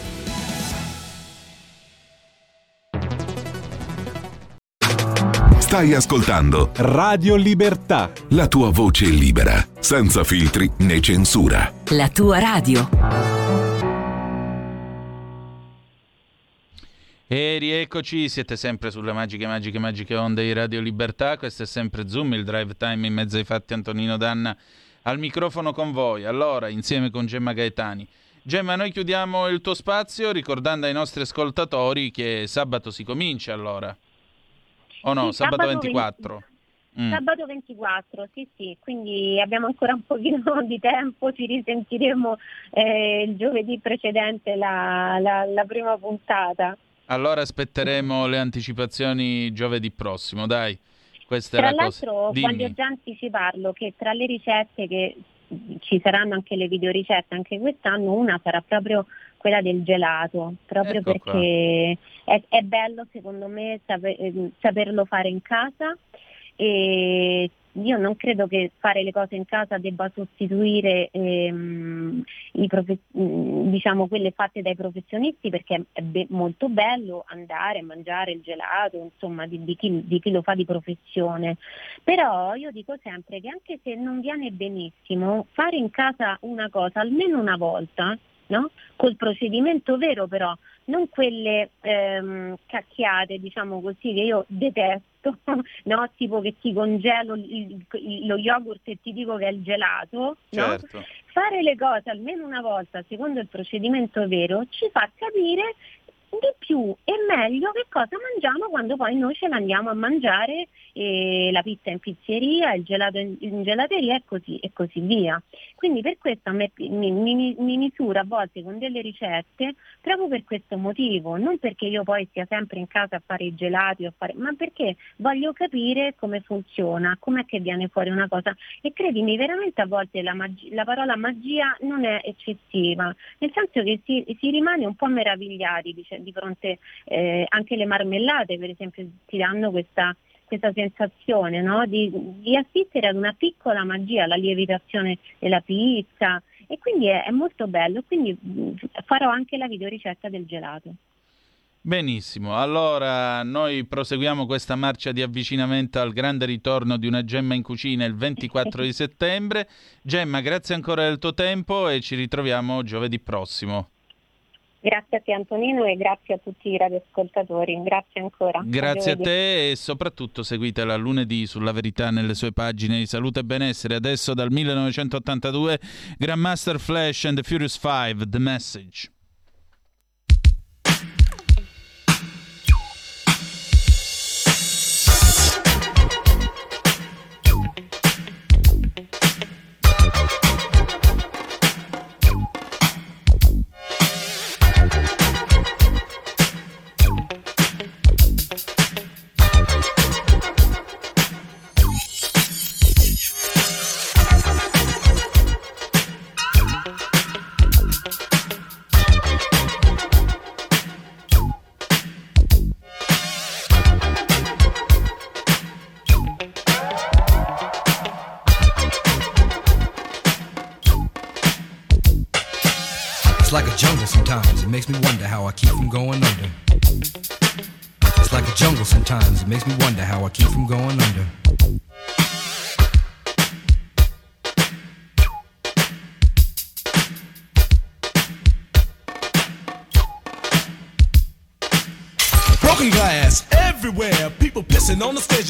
Stai ascoltando Radio Libertà. La tua voce libera, senza filtri né censura. La tua radio. E rieccoci, siete sempre sulle magiche, magiche, magiche onde di Radio Libertà. Questo è sempre Zoom, il drive time in mezzo ai fatti. Antonino D'Anna al microfono con voi, allora, insieme con Gemma Gaetani. Gemma, noi chiudiamo il tuo spazio ricordando ai nostri ascoltatori che sabato si comincia, allora. O no, sì, sabato ventiquattro. Mm. Sabato ventiquattro, sì sì, quindi abbiamo ancora un pochino di tempo, ci risentiremo eh, il giovedì precedente la, la, la prima puntata. Allora aspetteremo le anticipazioni giovedì prossimo, dai. Questa tra è la l'altro cosa. Dimmi. Voglio già anticiparlo che tra le ricette che ci saranno anche le videoricette anche quest'anno, una sarà proprio quella del gelato, proprio ecco perché è, è bello secondo me saper, saperlo fare in casa e io non credo che fare le cose in casa debba sostituire ehm, i profe- diciamo quelle fatte dai professionisti, perché è be- molto bello andare a mangiare il gelato, insomma di, di, chi, di chi lo fa di professione, però io dico sempre che anche se non viene benissimo, fare in casa una cosa almeno una volta, no? Col procedimento vero però, non quelle ehm, cacchiate, diciamo così, che io detesto, no? Tipo che ti congelo il, il, lo yogurt e ti dico che è il gelato, certo. No? Fare le cose almeno una volta secondo il procedimento vero ci fa capire di più e meglio che cosa mangiamo quando poi noi ce l'andiamo a mangiare, eh, la pizza in pizzeria, il gelato in, in gelateria e così, e così via. Quindi per questo a me, mi, mi, mi misuro a volte con delle ricette proprio per questo motivo, non perché io poi sia sempre in casa a fare i gelati, a fare, ma perché voglio capire come funziona, com'è che viene fuori una cosa e credimi veramente a volte la, mag- la parola magia non è eccessiva, nel senso che si, si rimane un po' meravigliati, dice, di fronte eh, anche le marmellate per esempio ti danno questa, questa sensazione, no? di, di assistere ad una piccola magia, la lievitazione della pizza e quindi è, è molto bello, quindi farò anche la videoricetta del gelato. Benissimo, allora noi proseguiamo questa marcia di avvicinamento al grande ritorno di una Gemma in cucina il ventiquattro di settembre. Gemma, grazie ancora del tuo tempo e ci ritroviamo giovedì prossimo. Grazie a te Antonino e grazie a tutti i radioascoltatori, grazie ancora. Grazie a te e soprattutto seguitela lunedì sulla Verità nelle sue pagine di salute e benessere. Adesso dal millenovecentottantadue Grandmaster Flash and the Furious Five, The Message. It's like a jungle sometimes, it makes me wonder how I keep from going under. It's like a jungle sometimes, it makes me wonder how I keep from going under. Broken glass everywhere, people pissing on the stage,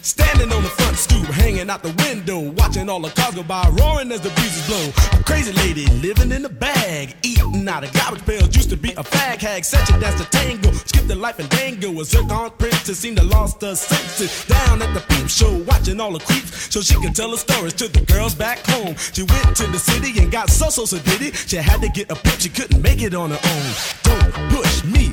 Standing on the front stoop, hanging out the window, watching all the cars go by, roaring as the breezes blow. A crazy lady living in a bag, eating out of garbage pails, used to be a fag hag, such a dance to tango, skipped the life and dango. A zircon princess seemed to lost her senses, down at the peep show, watching all the creeps, so she could tell her stories to the girls back home. She went to the city and got so so so diddy, she had to get a pimp, she couldn't make it on her own. Don't push me,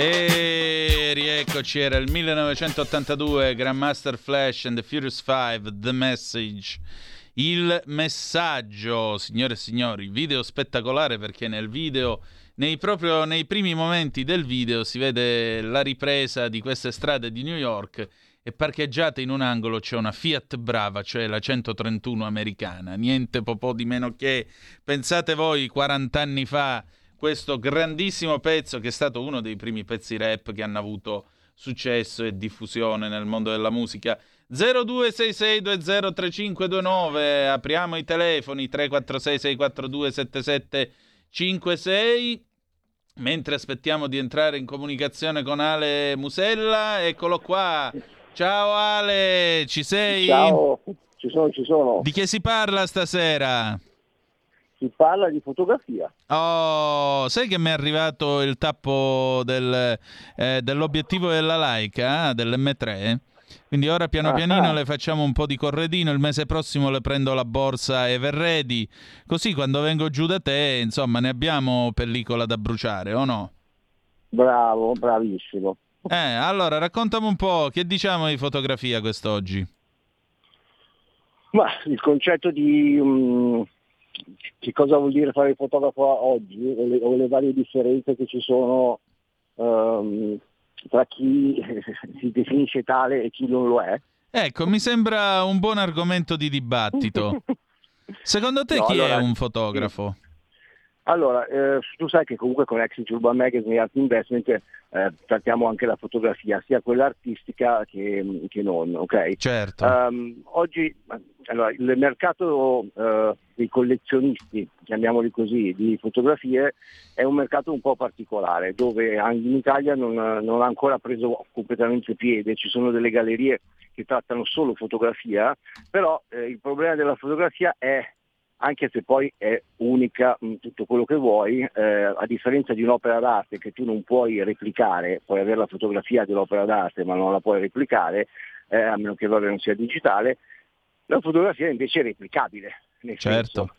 E rieccoci, era il millenovecentottantadue, Grandmaster Flash and the Furious Five, The Message. Il messaggio, signore e signori, video spettacolare perché nel video, nei proprio nei primi momenti del video si vede la ripresa di queste strade di New York e parcheggiata in un angolo c'è una Fiat Brava, cioè la centotrentuno americana, niente po' di meno che, pensate voi, quarant'anni fa, questo grandissimo pezzo che è stato uno dei primi pezzi rap che hanno avuto successo e diffusione nel mondo della musica. zero due sei sei due zero tre cinque due nove, apriamo i telefoni tre quattro sei sei quattro due sette sette cinque sei, mentre aspettiamo di entrare in comunicazione con Ale Musella, eccolo qua. Ciao Ale, ci sei? Ciao, ci sono, ci sono. Di che si parla stasera? Si parla di fotografia. Oh, sai che mi è arrivato il tappo del, eh, dell'obiettivo della Leica, dell'emme tre? Quindi ora piano ah, pianino ah. le facciamo un po' di corredino, il mese prossimo le prendo la borsa Everready, così quando vengo giù da te, insomma, ne abbiamo pellicola da bruciare, o no? Bravo, bravissimo. Eh, allora, raccontami un po', che diciamo di fotografia quest'oggi? Ma il concetto di... Um... che cosa vuol dire fare il fotografo oggi o le, o le varie differenze che ci sono um, tra chi si definisce tale e chi non lo è. Ecco, mi sembra un buon argomento di dibattito. Secondo te no, chi allora, è un fotografo? Allora, eh, tu sai che comunque con Exit Urban Magazine e Art Investment eh, trattiamo anche la fotografia, sia quella artistica che, che non, ok? Certo. Um, oggi... Allora, il mercato eh, dei collezionisti, chiamiamoli così, di fotografie è un mercato un po' particolare, dove anche in Italia non, non ha ancora preso completamente piede, ci sono delle gallerie che trattano solo fotografia, però eh, il problema della fotografia è anche se poi è unica, tutto quello che vuoi, eh, a differenza di un'opera d'arte che tu non puoi replicare, puoi avere la fotografia dell'opera d'arte ma non la puoi replicare, eh, a meno che non sia digitale, la fotografia invece è replicabile. Nel certo. Senso,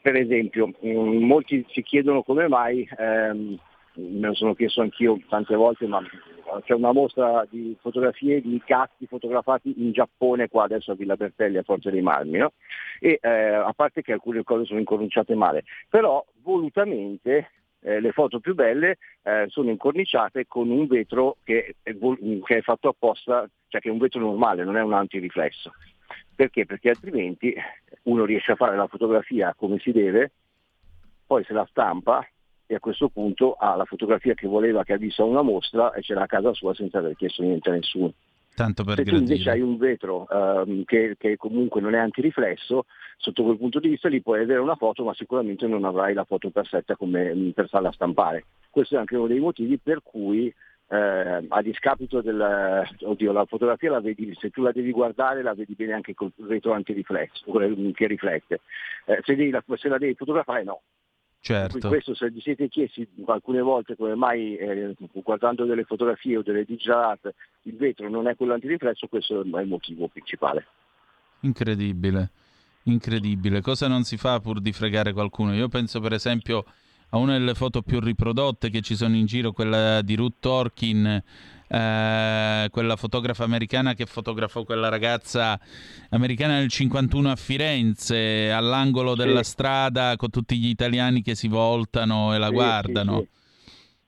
per esempio, mh, molti si chiedono come mai, ehm, me lo sono chiesto anch'io tante volte, ma c'è una mostra di fotografie di gatti fotografati in Giappone qua adesso a Villa Bertelli a Forza dei Marmi, no? E eh, a parte che alcune cose sono incorniciate male, però volutamente eh, le foto più belle eh, sono incorniciate con un vetro che è, vol- che è fatto apposta, cioè che è un vetro normale, non è un antiriflesso. Perché? Perché altrimenti uno riesce a fare la fotografia come si deve, poi se la stampa e a questo punto ha la fotografia che voleva, che ha visto a una mostra, e ce l'ha a casa sua senza aver chiesto niente a nessuno. Tanto per Se gradire. Tu invece hai un vetro ehm, che, che comunque non è antiriflesso, sotto quel punto di vista lì puoi avere una foto, ma sicuramente non avrai la foto perfetta come per farla stampare. Questo è anche uno dei motivi per cui Eh, a discapito del oddio la fotografia la vedi, se tu la devi guardare la vedi bene anche col retro antiriflesso che riflette, eh, se, devi, se la devi fotografare no. Certo. Per questo, se vi siete chiesti alcune volte come mai eh, guardando delle fotografie o delle digital art il vetro non è quello antiriflesso, questo è il motivo principale. Incredibile incredibile cosa non si fa pur di fregare qualcuno. Io penso per esempio a una delle foto più riprodotte che ci sono in giro, quella di Ruth Orkin, eh, quella fotografa americana che fotografò quella ragazza americana del cinquantuno a Firenze, all'angolo sì. della strada con tutti gli italiani che si voltano e la sì, guardano. Sì,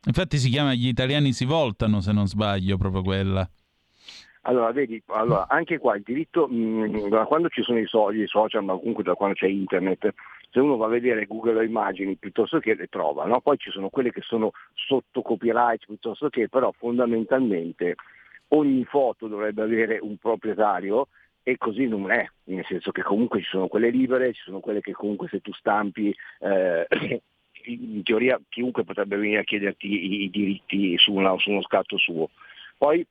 sì. Infatti si chiama Gli italiani si voltano, se non sbaglio, proprio quella. Allora, vedi, allora, anche qua il diritto, mh, da quando ci sono i, so- i social, ma comunque da quando c'è internet, se uno va a vedere Google immagini piuttosto che le trova, no? Poi ci sono quelle che sono sotto copyright piuttosto che, però fondamentalmente ogni foto dovrebbe avere un proprietario e così non è, nel senso che comunque ci sono quelle libere, ci sono quelle che comunque se tu stampi, eh, in teoria chiunque potrebbe venire a chiederti i diritti su, una, su uno scatto suo. Poi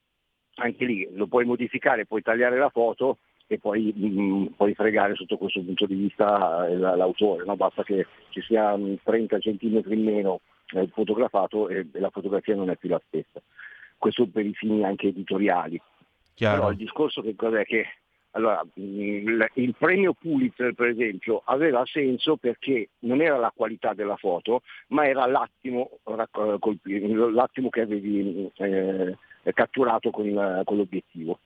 anche lì lo puoi modificare, puoi tagliare la foto e poi mh, puoi fregare sotto questo punto di vista l'autore, no? Basta che ci sia mh, trenta centimetri in meno eh, fotografato e, e la fotografia non è più la stessa. Questo per i fini anche editoriali. Chiaro. Però il discorso che cos'è che allora mh, il premio Pulitzer per esempio aveva senso perché non era la qualità della foto, ma era l'attimo, racc- colpito, l'attimo che avevi eh, catturato con, con l'obiettivo.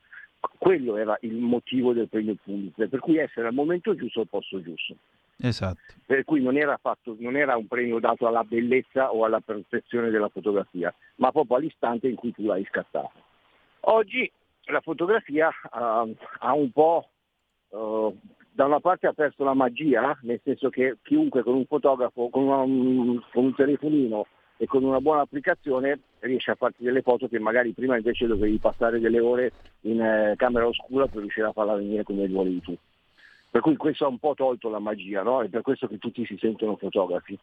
Quello era il motivo del premio Pulitzer, per cui essere al momento giusto al posto giusto. Esatto. Per cui non era fatto, non era un premio dato alla bellezza o alla perfezione della fotografia, ma proprio all'istante in cui tu l'hai scattata. Oggi la fotografia uh, ha un po', uh, da una parte ha perso la magia, nel senso che chiunque con un fotografo, con, una, con un telefonino e con una buona applicazione riesce a farti delle foto che magari prima invece dovevi passare delle ore in eh, camera oscura per riuscire a farla venire come volevi tu. Per cui questo ha un po' tolto la magia, no? È per questo che tutti si sentono fotografi.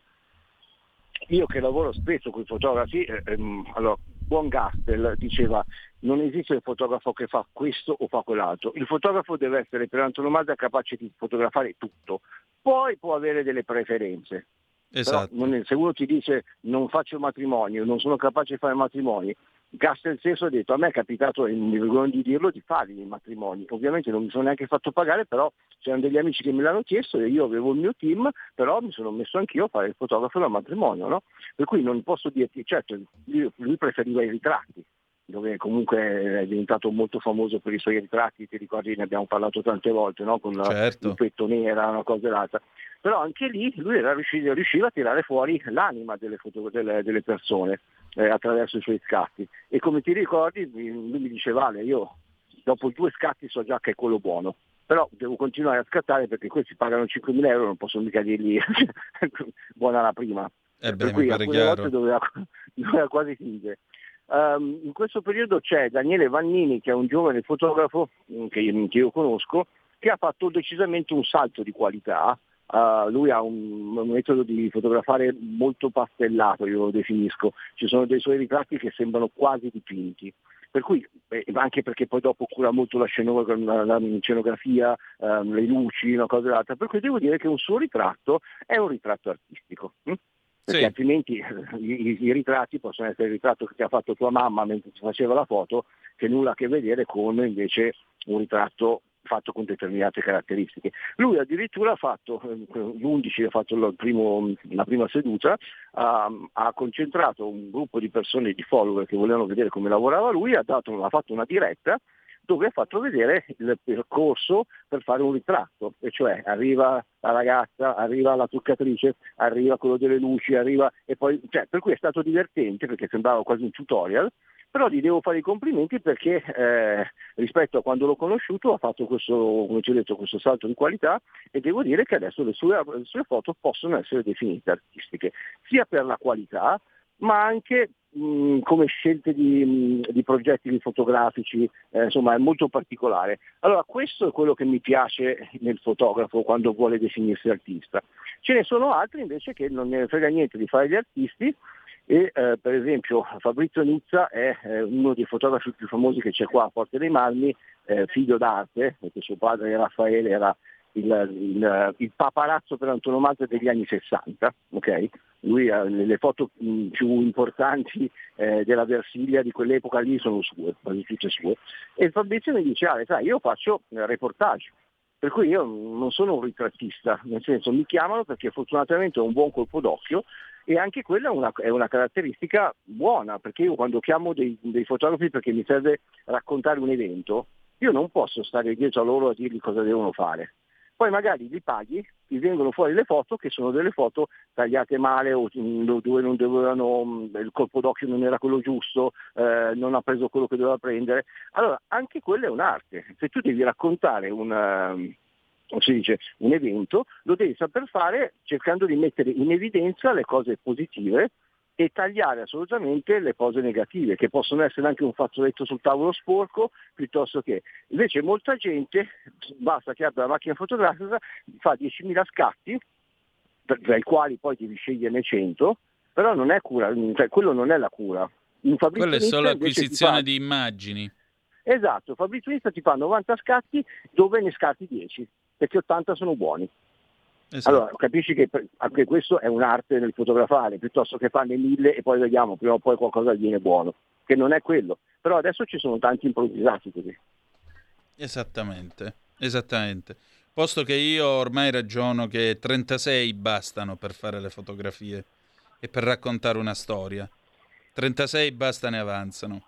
Io che lavoro spesso con i fotografi, eh, ehm, allora, Buon Gaspel diceva non esiste il fotografo che fa questo o fa quell'altro, il fotografo deve essere per antonomasia capace di fotografare tutto, poi può avere delle preferenze. Esatto. Però non, se uno ti dice non faccio matrimonio, non sono capace di fare matrimoni, Gastel stesso ha detto a me è capitato, e mi vergogno di dirlo, di fare i matrimoni, ovviamente non mi sono neanche fatto pagare, però c'erano degli amici che me l'hanno chiesto e io avevo il mio team, però mi sono messo anch'io a fare il fotografo da matrimonio, no? Per cui non posso dirti, certo lui preferiva i ritratti, dove comunque è diventato molto famoso per i suoi ritratti, ti ricordi, ne abbiamo parlato tante volte, no? Con certo. il petto nera, una cosa e l'altra. Però anche lì lui era riuscito, riusciva a tirare fuori l'anima delle, foto, delle, delle persone eh, attraverso i suoi scatti. E come ti ricordi, lui mi diceva, vale, io dopo due scatti so già che è quello buono, però devo continuare a scattare perché questi pagano cinquemila euro, non posso mica dirgli buona la prima. Eh beh, per cui alcune volte doveva, doveva quasi finire. Um, in questo periodo c'è Daniele Vannini, che è un giovane fotografo che io, che io conosco, che ha fatto decisamente un salto di qualità Uh, lui ha un, un metodo di fotografare molto pastellato, io lo definisco, ci sono dei suoi ritratti che sembrano quasi dipinti, per cui eh, anche perché poi dopo cura molto la, scenografia, la, la scenografia, ehm, le luci, una cosa e l'altra, per cui devo dire che un suo ritratto è un ritratto artistico, hm? Perché sì. altrimenti i, i ritratti possono essere il ritratto che ha fatto tua mamma mentre ti faceva la foto, che nulla a che vedere con invece un ritratto fatto con determinate caratteristiche. Lui addirittura ha fatto, l'undici ha fatto il primo, la prima seduta, um, ha concentrato un gruppo di persone, di follower che volevano vedere come lavorava lui, ha, dato, ha fatto una diretta dove ha fatto vedere il percorso per fare un ritratto, e cioè arriva la ragazza, arriva la truccatrice, arriva quello delle luci, arriva e poi, cioè, per cui è stato divertente perché sembrava quasi un tutorial. Però gli devo fare i complimenti perché eh, rispetto a quando l'ho conosciuto ha fatto questo, come ci ho detto, questo salto di qualità, e devo dire che adesso le sue, le sue foto possono essere definite artistiche, sia per la qualità ma anche mh, come scelte di, mh, di progetti fotografici, eh, insomma è molto particolare. Allora questo è quello che mi piace nel fotografo quando vuole definirsi artista. Ce ne sono altri invece che non ne frega niente di fare gli artisti, e eh, per esempio Fabrizio Nizza è eh, uno dei fotografi più famosi che c'è qua a Porta dei Marmi, eh, figlio d'arte, perché suo padre Raffaele era il, il, il paparazzo per antonomasia degli anni sessanta, okay? Lui ha le foto mh, più importanti eh, della Versilia di quell'epoca lì sono sue, quasi tutte sue, e Fabrizio mi dice: Ale, sai, io faccio reportage, per cui io non sono un ritrattista, nel senso mi chiamano perché fortunatamente ho un buon colpo d'occhio. E anche quella è una, è una caratteristica buona, perché io quando chiamo dei, dei fotografi perché mi serve raccontare un evento, io non posso stare dietro a loro a dirgli cosa devono fare. Poi magari li paghi, ti vengono fuori le foto che sono delle foto tagliate male, o dove non dovevano, il colpo d'occhio non era quello giusto, eh, non ha preso quello che doveva prendere. Allora, anche quella è un'arte. Se tu devi raccontare un... si dice un evento, lo devi saper fare cercando di mettere in evidenza le cose positive e tagliare assolutamente le cose negative, che possono essere anche un fazzoletto sul tavolo sporco, piuttosto che... Invece molta gente, basta che abbia la macchina fotografica, fa diecimila scatti, tra i quali poi devi sceglierne cento, però non è cura, cioè quello non è la cura. Quello è solo acquisizione fa... di immagini. Esatto, Fabrizio Nizza ti fa novanta scatti dove ne scatti dieci. Perché ottanta sono buoni. Esatto. Allora capisci che anche questo è un'arte nel fotografare, piuttosto che farne mille e poi vediamo, prima o poi qualcosa viene buono, che non è quello. Però adesso ci sono tanti improvvisati così. Esattamente, esattamente. Posto che io ormai ragiono che trentasei bastano per fare le fotografie e per raccontare una storia. trentasei basta, ne avanzano.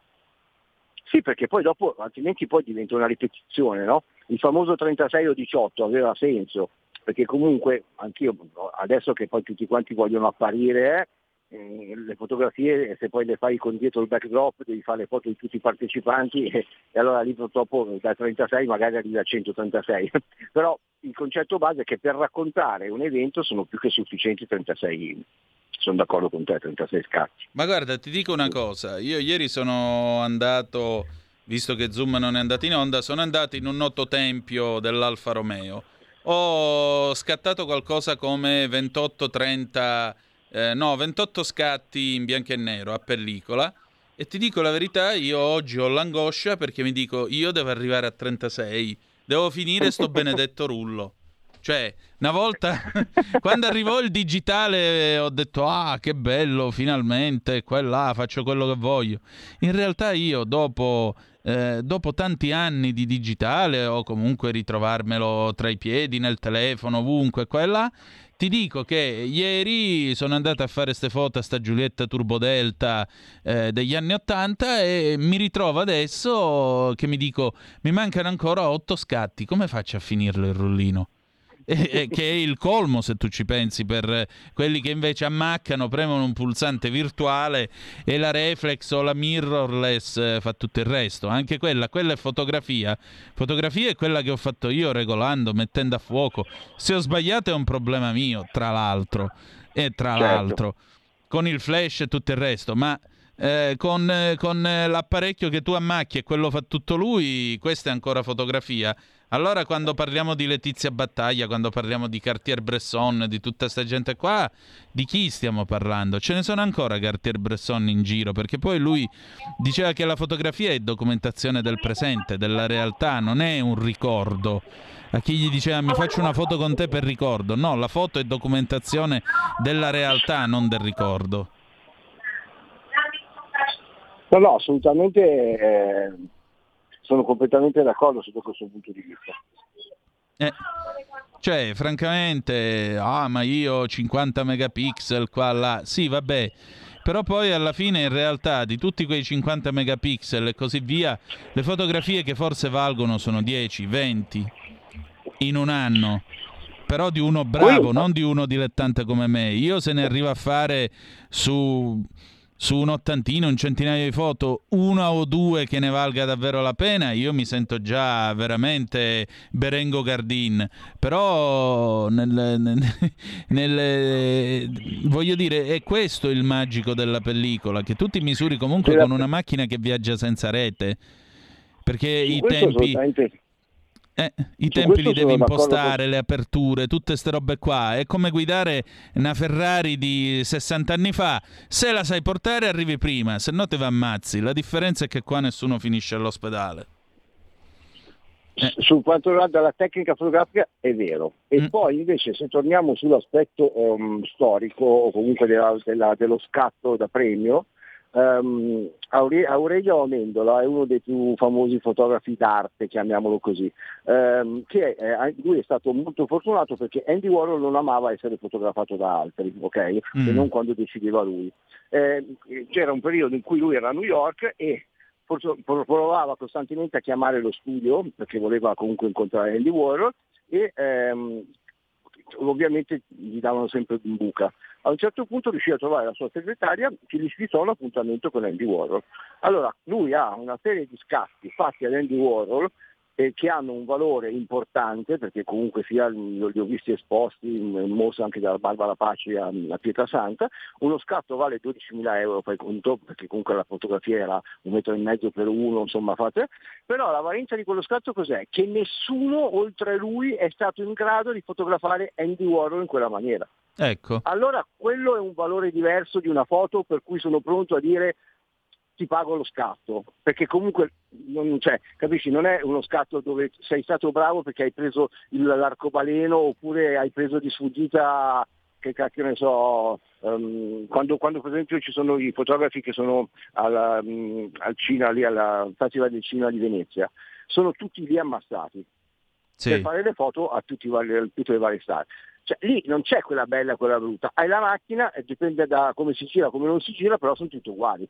Sì, perché poi dopo, altrimenti poi diventa una ripetizione, no? Il famoso trentasei o diciotto aveva senso, perché comunque anch'io, adesso che poi tutti quanti vogliono apparire, eh, le fotografie, se poi le fai con dietro il backdrop, devi fare le foto di tutti i partecipanti, e, e allora lì purtroppo da trentasei magari arrivi a centotrentasei. Però il concetto base è che per raccontare un evento sono più che sufficienti trentasei. Sono d'accordo con te, trentasei scatti. Ma guarda, ti dico una cosa, io ieri sono andato... visto che Zoom non è andato in onda, sono andato in un noto tempio dell'Alfa Romeo. Ho scattato qualcosa come ventotto trenta, eh, no, ventotto scatti in bianco e nero, a pellicola. E ti dico la verità, io oggi ho l'angoscia perché mi dico, io devo arrivare a trentasei, devo finire sto benedetto rullo. Cioè, una volta, quando arrivò il digitale, ho detto, ah, che bello, finalmente, qua e là, faccio quello che voglio. In realtà io, dopo... Eh, dopo tanti anni di digitale, o comunque ritrovarmelo tra i piedi, nel telefono, ovunque, qua e là, ti dico che ieri sono andato a fare ste foto a sta Giulietta Turbo Delta eh, degli anni ottanta, e mi ritrovo adesso che mi dico, mi mancano ancora otto scatti, come faccio a finirlo il rullino? Che è il colmo, se tu ci pensi, per quelli che invece ammaccano, premono un pulsante virtuale e la reflex o la mirrorless fa tutto il resto. Anche quella, quella è fotografia. Fotografia è quella che ho fatto io regolando, mettendo a fuoco. Se ho sbagliato è un problema mio, tra l'altro, e tra certo. l'altro, con il flash e tutto il resto, ma eh, con, eh, con l'apparecchio che tu ammacchi e quello fa tutto lui, questa è ancora fotografia. Allora quando parliamo di Letizia Battaglia, quando parliamo di Cartier-Bresson, di tutta sta gente qua, di chi stiamo parlando? Ce ne sono ancora Cartier-Bresson in giro, perché poi lui diceva che la fotografia è documentazione del presente, della realtà, non è un ricordo. A chi gli diceva mi faccio una foto con te per ricordo, no, la foto è documentazione della realtà, non del ricordo. No, no, assolutamente... Eh... Sono completamente d'accordo sotto questo punto di vista. Eh, cioè, francamente, ah, ma io cinquanta megapixel qua, là, sì, vabbè. Però poi alla fine in realtà di tutti quei cinquanta megapixel e così via, le fotografie che forse valgono sono dieci, venti in un anno. Però di uno bravo, non di uno dilettante come me. Io se ne arrivo a fare su... su un ottantino, un centinaio di foto, una o due che ne valga davvero la pena, io mi sento già veramente Berengo Gardin. Però nel, nel, nel, voglio dire, è questo il magico della pellicola, che tu ti misuri comunque con una macchina che viaggia senza rete, perché i tempi... Eh, i tempi li devi impostare, con... le aperture, tutte ste robe qua. È come guidare una Ferrari di sessanta anni fa. Se la sai portare arrivi prima, se no te va ammazzi. La differenza è che qua nessuno finisce all'ospedale. Eh. Su quanto riguarda la tecnica fotografica è vero. E mm. poi invece se torniamo sull'aspetto um, storico o comunque della, della, dello scatto da premio, Um, Aure- Aurelio Amendola è uno dei più famosi fotografi d'arte, chiamiamolo così, um, che è, lui è stato molto fortunato perché Andy Warhol non amava essere fotografato da altri, ok? Mm. Se non quando decideva lui. Eh, c'era un periodo in cui lui era a New York e provava costantemente a chiamare lo studio perché voleva comunque incontrare Andy Warhol e ehm, ovviamente gli davano sempre in buca. A un certo punto riuscì a trovare la sua segretaria che gli sfittò un appuntamento con Andy Warhol. Allora lui ha una serie di scatti fatti ad Andy Warhol eh, che hanno un valore importante perché comunque sia li ho visti esposti, mossi anche dalla Barbara Paci a, a Pietrasanta. Uno scatto vale dodicimila euro per conto perché comunque la fotografia era un metro e mezzo per uno, insomma fate. Però la valenza di quello scatto cos'è? Che nessuno oltre lui è stato in grado di fotografare Andy Warhol in quella maniera. Ecco. Allora quello è un valore diverso di una foto per cui sono pronto a dire ti pago lo scatto, perché comunque non, cioè, capisci, non è uno scatto dove sei stato bravo perché hai preso il, l'arcobaleno oppure hai preso di sfuggita, che cacchio ne so, um, quando, quando per esempio ci sono i fotografi che sono alla, um, al Cina, lì alla Festival del Cinema di Venezia, sono tutti lì ammassati, sì, per fare le foto a tutti i vari, a tutte le varie star. Cioè, lì non c'è quella bella e quella brutta, hai la macchina e dipende da come si gira, come non si gira, però sono tutti uguali.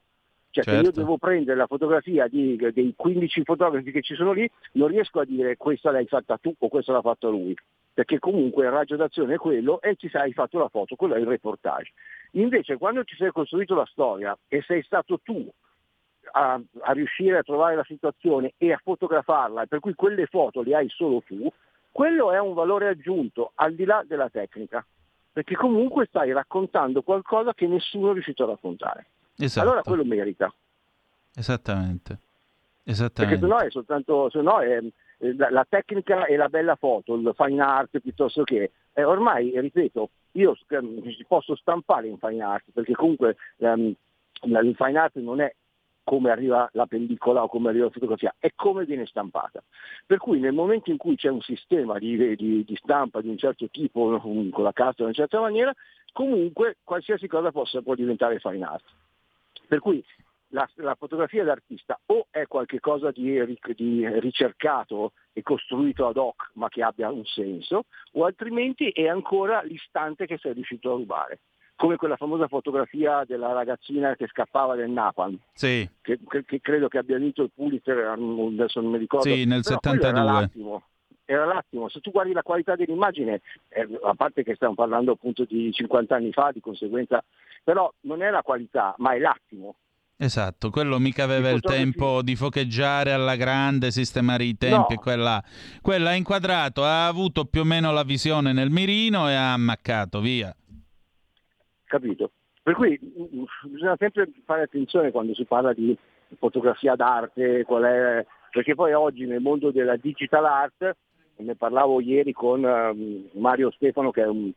Cioè certo, che io devo prendere la fotografia di, dei quindici fotografi che ci sono lì, non riesco a dire questa l'hai fatta tu o questa l'ha fatta lui, perché comunque il raggio d'azione è quello e ti sei fatto la foto, quello è il reportage. Invece quando ti sei costruito la storia e sei stato tu a, a riuscire a trovare la situazione e a fotografarla, per cui quelle foto le hai solo tu, quello è un valore aggiunto al di là della tecnica, perché comunque stai raccontando qualcosa che nessuno è riuscito a raccontare. Esatto. Allora quello merita. Esattamente. Esattamente. Perché se no è soltanto, se no è, la, la tecnica e la bella foto, il fine art piuttosto che, eh, ormai, ripeto, io posso stampare in fine art, perché comunque ehm, il fine art non è come arriva la pellicola o come arriva la fotografia, è come viene stampata. Per cui nel momento in cui c'è un sistema di, di, di stampa di un certo tipo, con la carta in una certa maniera, comunque qualsiasi cosa possa, può diventare fine art. Per cui la, la fotografia d'artista o è qualche cosa di, di ricercato e costruito ad hoc ma che abbia un senso, o altrimenti è ancora l'istante che sei riuscito a rubare. Come quella famosa fotografia della ragazzina che scappava del napalm, sì, che, che, che credo che abbia vinto il Pulitzer, adesso non mi ricordo. Sì, nel settantadue. Era l'attimo, era l'attimo. Se tu guardi la qualità dell'immagine, eh, a parte che stiamo parlando appunto di cinquanta anni fa, di conseguenza, però non è la qualità, ma è l'attimo. Esatto, quello mica aveva il, il tempo di focheggiare alla grande, sistemare i tempi, no. quella, quella ha inquadrato, ha avuto più o meno la visione nel mirino e ha ammaccato, via. Capito? Per cui bisogna sempre fare attenzione quando si parla di fotografia d'arte, qual è, perché poi oggi nel mondo della digital art, ne parlavo ieri con Mario Stefano, che è un,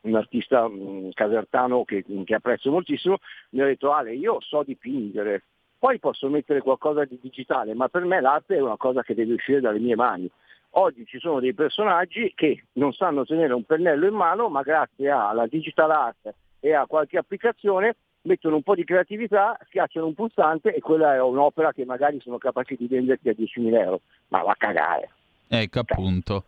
un artista casertano che, che apprezzo moltissimo, mi ha detto: Ale, io so dipingere, poi posso mettere qualcosa di digitale, ma per me l'arte è una cosa che deve uscire dalle mie mani. Oggi ci sono dei personaggi che non sanno tenere un pennello in mano, ma grazie alla digital art e a qualche applicazione mettono un po' di creatività, schiacciano un pulsante e quella è un'opera che magari sono capaci di venderti a diecimila euro, ma va a cagare. Ecco, appunto.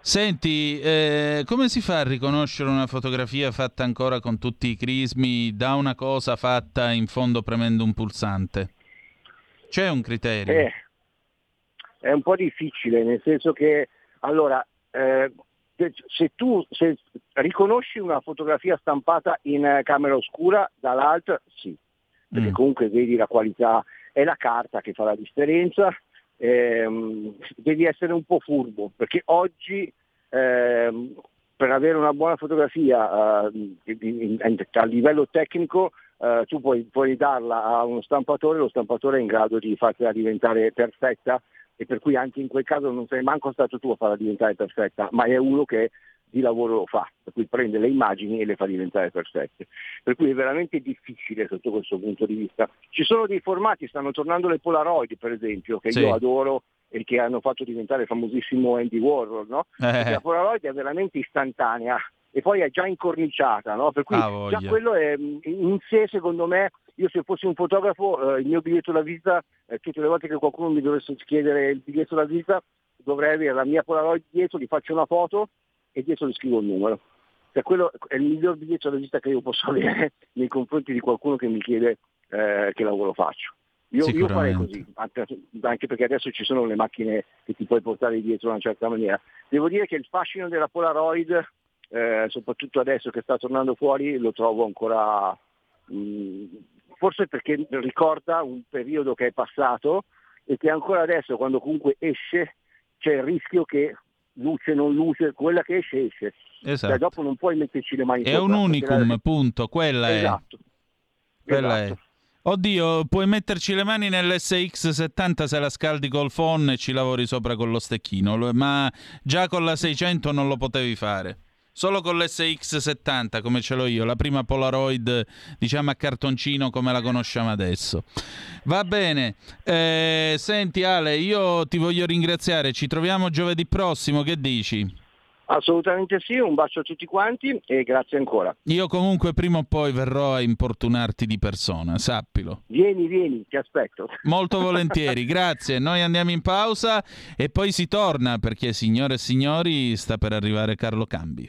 Senti, eh, come si fa a riconoscere una fotografia fatta ancora con tutti i crismi da una cosa fatta in fondo premendo un pulsante? C'è un criterio? Eh, è un po' difficile, nel senso che, allora, eh, se tu se riconosci una fotografia stampata in camera oscura dall'altra, sì, perché mm. comunque vedi la qualità, è la carta che fa la differenza. Ehm, devi essere un po' furbo, perché oggi ehm, per avere una buona fotografia eh, in, in, a livello tecnico eh, tu puoi, puoi darla a uno stampatore, lo stampatore è in grado di farla diventare perfetta, e per cui anche in quel caso non sei manco stato tu a farla diventare perfetta, ma è uno che di lavoro lo fa, per cui prende le immagini e le fa diventare perfette. Per cui è veramente difficile sotto questo punto di vista. Ci sono dei formati, stanno tornando le Polaroid per esempio, che sì. io adoro e che hanno fatto diventare famosissimo Andy Warhol, no? Eh. La Polaroid è veramente istantanea e poi è già incorniciata, no? Per cui ah, già quello è in sé, secondo me. Io se fossi un fotografo, eh, il mio biglietto da visita, eh, tutte le volte che qualcuno mi dovesse chiedere il biglietto da visita, dovrei avere la mia Polaroid dietro, gli faccio una foto e dietro gli scrivo il numero. Cioè, quello è il miglior biglietto da visita che io posso avere nei confronti di qualcuno che mi chiede eh, che lavoro faccio. Io, io farei così, anche perché adesso ci sono le macchine che ti puoi portare dietro in una certa maniera. Devo dire che il fascino della Polaroid, eh, soprattutto adesso che sta tornando fuori, lo trovo ancora... Mh, forse perché ricorda un periodo che è passato e che ancora adesso, quando comunque esce, c'è il rischio che luce non luce, quella che esce esce. Esatto. Cioè, dopo non puoi metterci le mani. È sopra, un unicum, la... punto, quella esatto. è. Quella esatto. è. Oddio, puoi metterci le mani nell'esse ics settanta se la scaldi col phon e ci lavori sopra con lo stecchino, ma già con la seicento non lo potevi fare. Solo con l'esse ics settanta, come ce l'ho io, la prima Polaroid, diciamo a cartoncino come la conosciamo adesso. Va bene, eh, senti Ale, io ti voglio ringraziare, ci troviamo giovedì prossimo, che dici? Assolutamente sì, un bacio a tutti quanti e grazie ancora. Io comunque prima o poi verrò a importunarti di persona, sappilo. Vieni, vieni, ti aspetto. Molto volentieri, grazie. Noi andiamo in pausa e poi si torna, perché signore e signori sta per arrivare Carlo Cambi.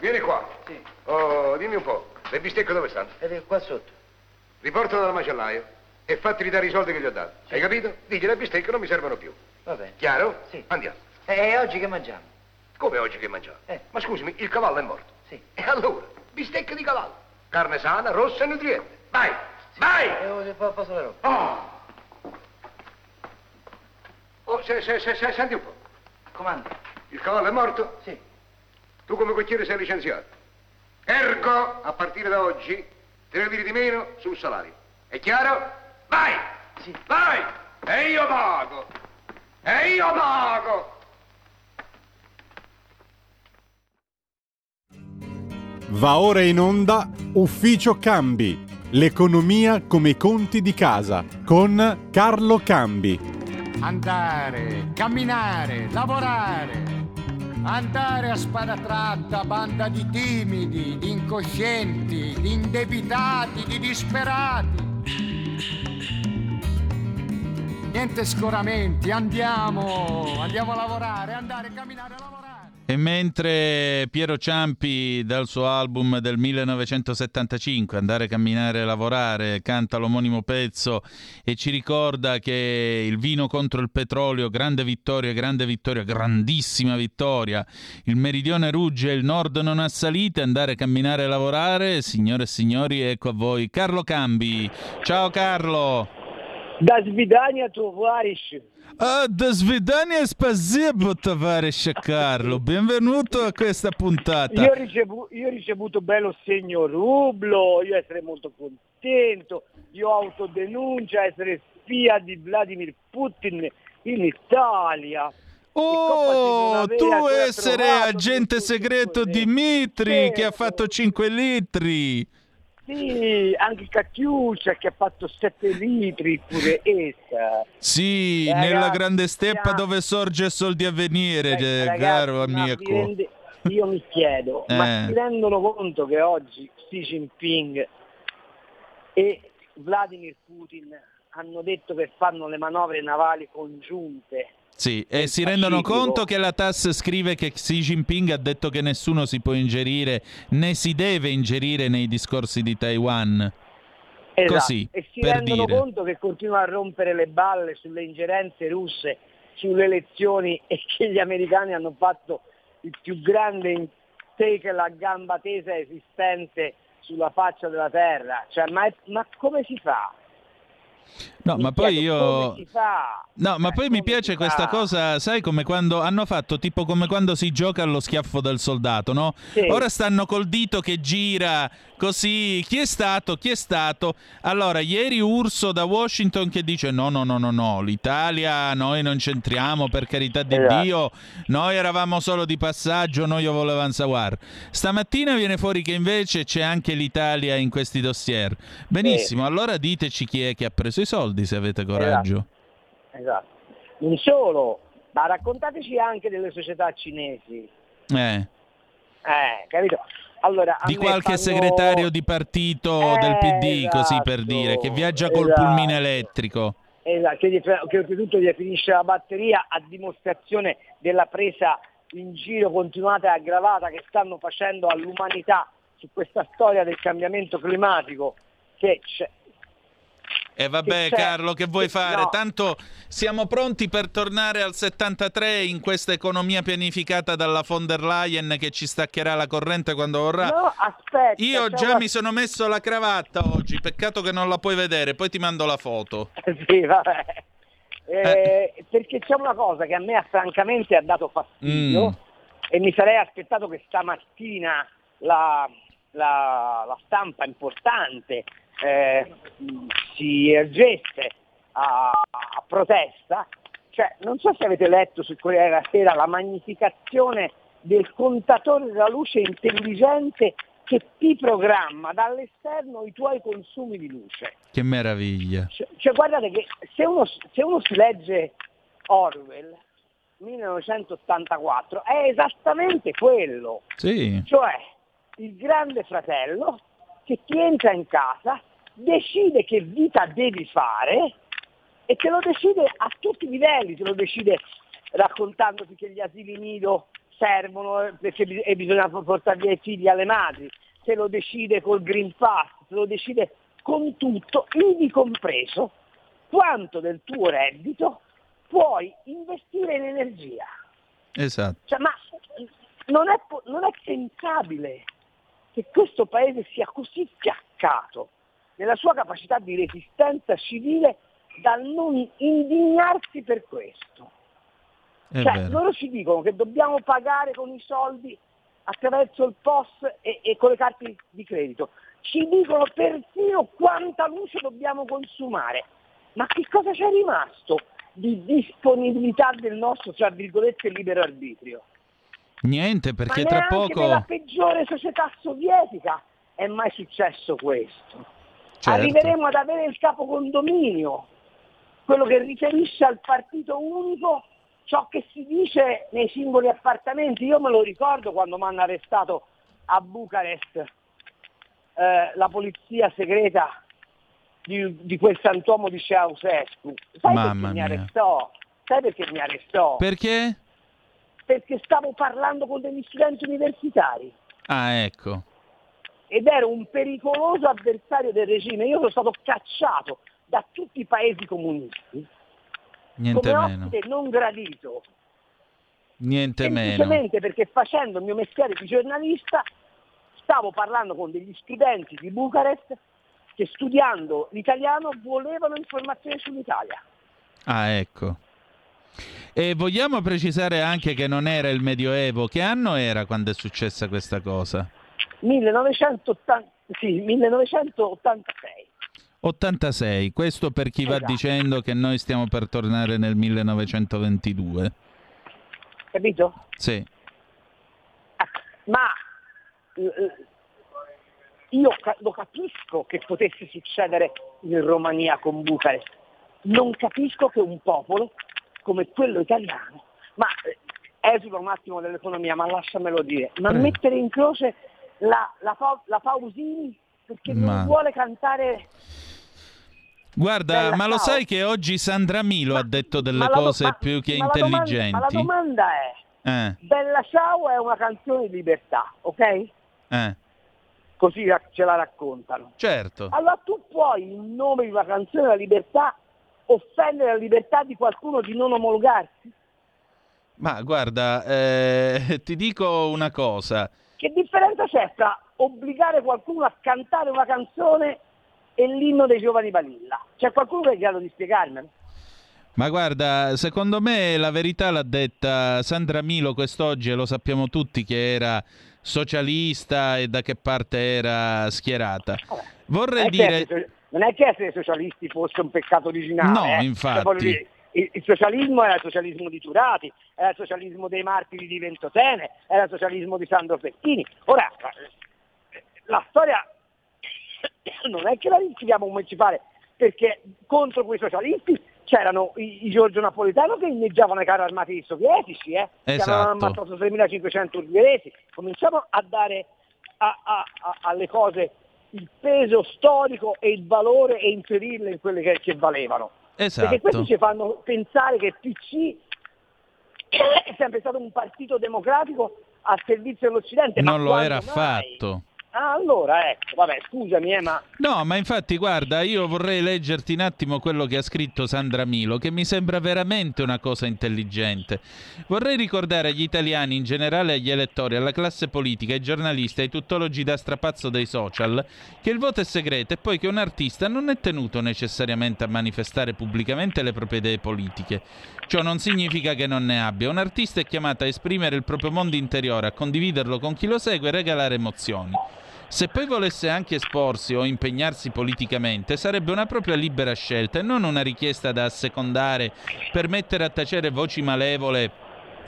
Vieni qua. Sì. Oh, dimmi un po', le bistecche dove stanno? Ed è qua sotto. Riportalo dal macellaio e fatti ridare i soldi che gli ho dato. Sì. Hai capito? Digli le bistecche non mi servono più. Va bene. Chiaro? Sì. Andiamo. E oggi che mangiamo? Come oggi che mangiamo? Eh. Ma scusami, il cavallo è morto. Sì. E allora? Bistecche di cavallo. Carne sana, rossa e nutriente. Vai, sì. vai! E eh, posso la roba. Oh! Oh, se, se, se, se, senti un po'. Comanda. Il cavallo è morto? Sì. Tu come cocchiere sei licenziato. Ergo, a partire da oggi, tre lire di meno sul salario. È chiaro? Vai! Sì. Vai! E io pago! E io pago! Va ora in onda Ufficio Cambi, l'economia come i conti di casa, con Carlo Cambi. Andare, camminare, lavorare, andare a sparatratta, banda di timidi, di incoscienti, di indebitati, di disperati. Niente scoramenti, andiamo, andiamo a lavorare, andare, camminare, lavorare. E mentre Piero Ciampi dal suo album del millenovecentosettantacinque, Andare, camminare, lavorare, canta l'omonimo pezzo e ci ricorda che il vino contro il petrolio, grande vittoria, grande vittoria, grandissima vittoria, il meridione rugge, il nord non ha salite, andare, camminare, lavorare, signore e signori, ecco a voi Carlo Cambi. Ciao Carlo. Da svidania tovarisci. Ah, da svidania spasibo, tovarisce Carlo. Benvenuto a questa puntata. Io ho ricevuto, io ho ricevuto bello segno rublo, io essere molto contento, io autodenuncia, essere spia di Vladimir Putin in Italia. Oh, vera, tu essere agente segreto Dimitri, che ha fatto cinque litri. Sì, anche Cacchiuccia che ha fatto sette litri pure essa. Sì, ragazzi, nella grande steppa dove sorge Sol di Avvenire, ragazzi, caro amico. Rende, io mi chiedo, eh. ma si rendono conto che oggi Xi Jinping e Vladimir Putin hanno detto che fanno le manovre navali congiunte? Sì, e si rendono conto che la T A S scrive che Xi Jinping ha detto che nessuno si può ingerire né si deve ingerire nei discorsi di Taiwan. Esatto. Così, e si per rendono dire. Conto che continua a rompere le balle sulle ingerenze russe, sulle elezioni, e che gli americani hanno fatto il più grande tackle a gamba tesa esistente sulla faccia della terra. Cioè, ma, è, ma come si fa? No, ma poi io No, ma poi mi piace questa cosa, sai, come quando hanno fatto tipo come quando si gioca allo schiaffo del soldato, no? Sì. Ora stanno col dito che gira così, chi è stato? Chi è stato? Allora, ieri Urso da Washington che dice "No, no, no, no, no, l'Italia noi non c'entriamo, per carità di esatto. Dio, noi eravamo solo di passaggio, noi io volevo avanzare". Stamattina viene fuori che invece c'è anche l'Italia in questi dossier. Benissimo, sì. Allora diteci chi è che ha preso i soldi, se avete coraggio. Esatto. Esatto. Non solo, ma raccontateci anche delle società cinesi. Eh. Eh, capito? Allora, di qualche fanno... segretario di partito eh, del P D, esatto, così per dire, che viaggia col esatto. pulmine elettrico. Esatto, che, gli, che oltretutto gli finisce la batteria, a dimostrazione della presa in giro continuata e aggravata che stanno facendo all'umanità su questa storia del cambiamento climatico, che c'è. E eh vabbè che Carlo, che vuoi che fare? No. Tanto siamo pronti per tornare al settantatré in questa economia pianificata dalla von der Leyen che ci staccherà la corrente quando vorrà. No, aspetta. Io già la... mi sono messo la cravatta oggi, peccato che non la puoi vedere, poi ti mando la foto. Sì, vabbè. Eh, eh. Perché c'è una cosa che a me francamente ha dato fastidio mm. e mi sarei aspettato che stamattina la, la, la stampa importante... Eh, si ergesse a, a protesta, cioè non so se avete letto sul Corriere della Sera la magnificazione del contatore della luce intelligente che ti programma dall'esterno i tuoi consumi di luce. Che meraviglia! Cioè, cioè guardate che se uno, se uno si legge Orwell millenovecentottantaquattro è esattamente quello, sì. Cioè il grande fratello che ti entra in casa, decide che vita devi fare e te lo decide a tutti i livelli, te lo decide raccontandoti che gli asili nido servono perché bisogna portare via i figli alle madri, te lo decide col Green Pass, te lo decide con tutto, ivi compreso quanto del tuo reddito puoi investire in energia. Esatto. Cioè, ma non è, non è pensabile che questo paese sia così fiaccato nella sua capacità di resistenza civile da non indignarsi per questo. È cioè vero. Loro ci dicono che dobbiamo pagare con i soldi attraverso il P O S e, e con le carte di credito. Ci dicono perfino quanta luce dobbiamo consumare. Ma che cosa c'è rimasto di disponibilità del nostro, tra virgolette, libero arbitrio? Niente, perché ma tra poco... nella peggiore società sovietica è mai successo questo. Certo. Arriveremo ad avere il capocondominio, quello che riferisce al partito unico ciò che si dice nei singoli appartamenti. Io me lo ricordo quando mi hanno arrestato a Bucarest, eh, la polizia segreta di, di quel santuomo di Ceausescu. Sai Mamma perché mia. mi arrestò? Sai perché mi arrestò? Perché? Perché stavo parlando con degli studenti universitari. Ah, ecco. Ed ero un pericoloso avversario del regime. Io sono stato cacciato da tutti i paesi comunisti. Niente come meno. Ospite non gradito. Niente meno. Semplicemente perché facendo il mio mestiere di giornalista stavo parlando con degli studenti di Bucarest che studiando l'italiano volevano informazioni sull'Italia. Ah, ecco. E vogliamo precisare anche che non era il Medioevo. Che anno era quando è successa questa cosa? millenovecentottanta, sì, millenovecentottantasei. ottantasei, questo per chi esatto. va dicendo che noi stiamo per tornare nel millenovecentoventidue. Capito? Sì. Ma io lo capisco che potesse succedere in Romania con Bucarest. Non capisco che un popolo come quello italiano, ma esula un attimo dell'economia, ma lasciamelo dire, ma Prego. mettere in croce la, la, la Pausini perché ma... non vuole cantare... Guarda, Bella ma lo Ciao. sai che oggi Sandra Milo ma, ha detto delle cose do, ma, più che ma intelligenti. La domanda, ma la domanda è, eh. Bella Ciao è una canzone di libertà, ok? Eh. Così ce la raccontano. Certo. Allora tu puoi, in nome di una canzone della libertà, offendere la libertà di qualcuno di non omologarsi? Ma guarda, eh, ti dico una cosa. Che differenza c'è tra obbligare qualcuno a cantare una canzone e l'inno dei giovani Vanilla? C'è qualcuno che è in grado di spiegarmelo? Ma guarda, secondo me la verità l'ha detta Sandra Milo quest'oggi, e lo sappiamo tutti che era socialista e da che parte era schierata. Vabbè, vorrei dire certo, non è che essere socialisti fosse un peccato originale. No, eh. infatti. Cioè, il socialismo era il socialismo di Turati, era il socialismo dei martiri di Ventotene, era il socialismo di Sandro Pertini. Ora, la storia non è che la riusciamo a municipare, perché contro quei socialisti c'erano i, i Giorgio Napolitano che inneggiavano i carri armati sovietici, eh, esatto. che avevano ammazzato tremilacinquecento ungheresi. Cominciamo a dare a, a, a, alle cose il peso storico e il valore e inserirle in quelle che, che valevano. Esatto. Perché questi ci fanno pensare che il P C è sempre stato un partito democratico al servizio dell'Occidente. Non ma lo era affatto. Ah, allora, ecco, vabbè, scusami, eh, ma... No, ma infatti, guarda, io vorrei leggerti un attimo quello che ha scritto Sandra Milo, che mi sembra veramente una cosa intelligente. Vorrei ricordare agli italiani in generale, agli elettori, alla classe politica, ai giornalisti, ai tuttologi da strapazzo dei social, che il voto è segreto e poi che un artista non è tenuto necessariamente a manifestare pubblicamente le proprie idee politiche. Ciò non significa che non ne abbia. Un artista è chiamato a esprimere il proprio mondo interiore, a condividerlo con chi lo segue e regalare emozioni. Se poi volesse anche esporsi o impegnarsi politicamente, sarebbe una propria libera scelta e non una richiesta da assecondare per mettere a tacere voci malevole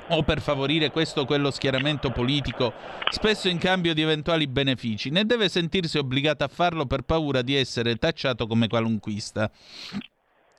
o per favorire questo o quello schieramento politico, spesso in cambio di eventuali benefici, né deve sentirsi obbligata a farlo per paura di essere tacciato come qualunquista.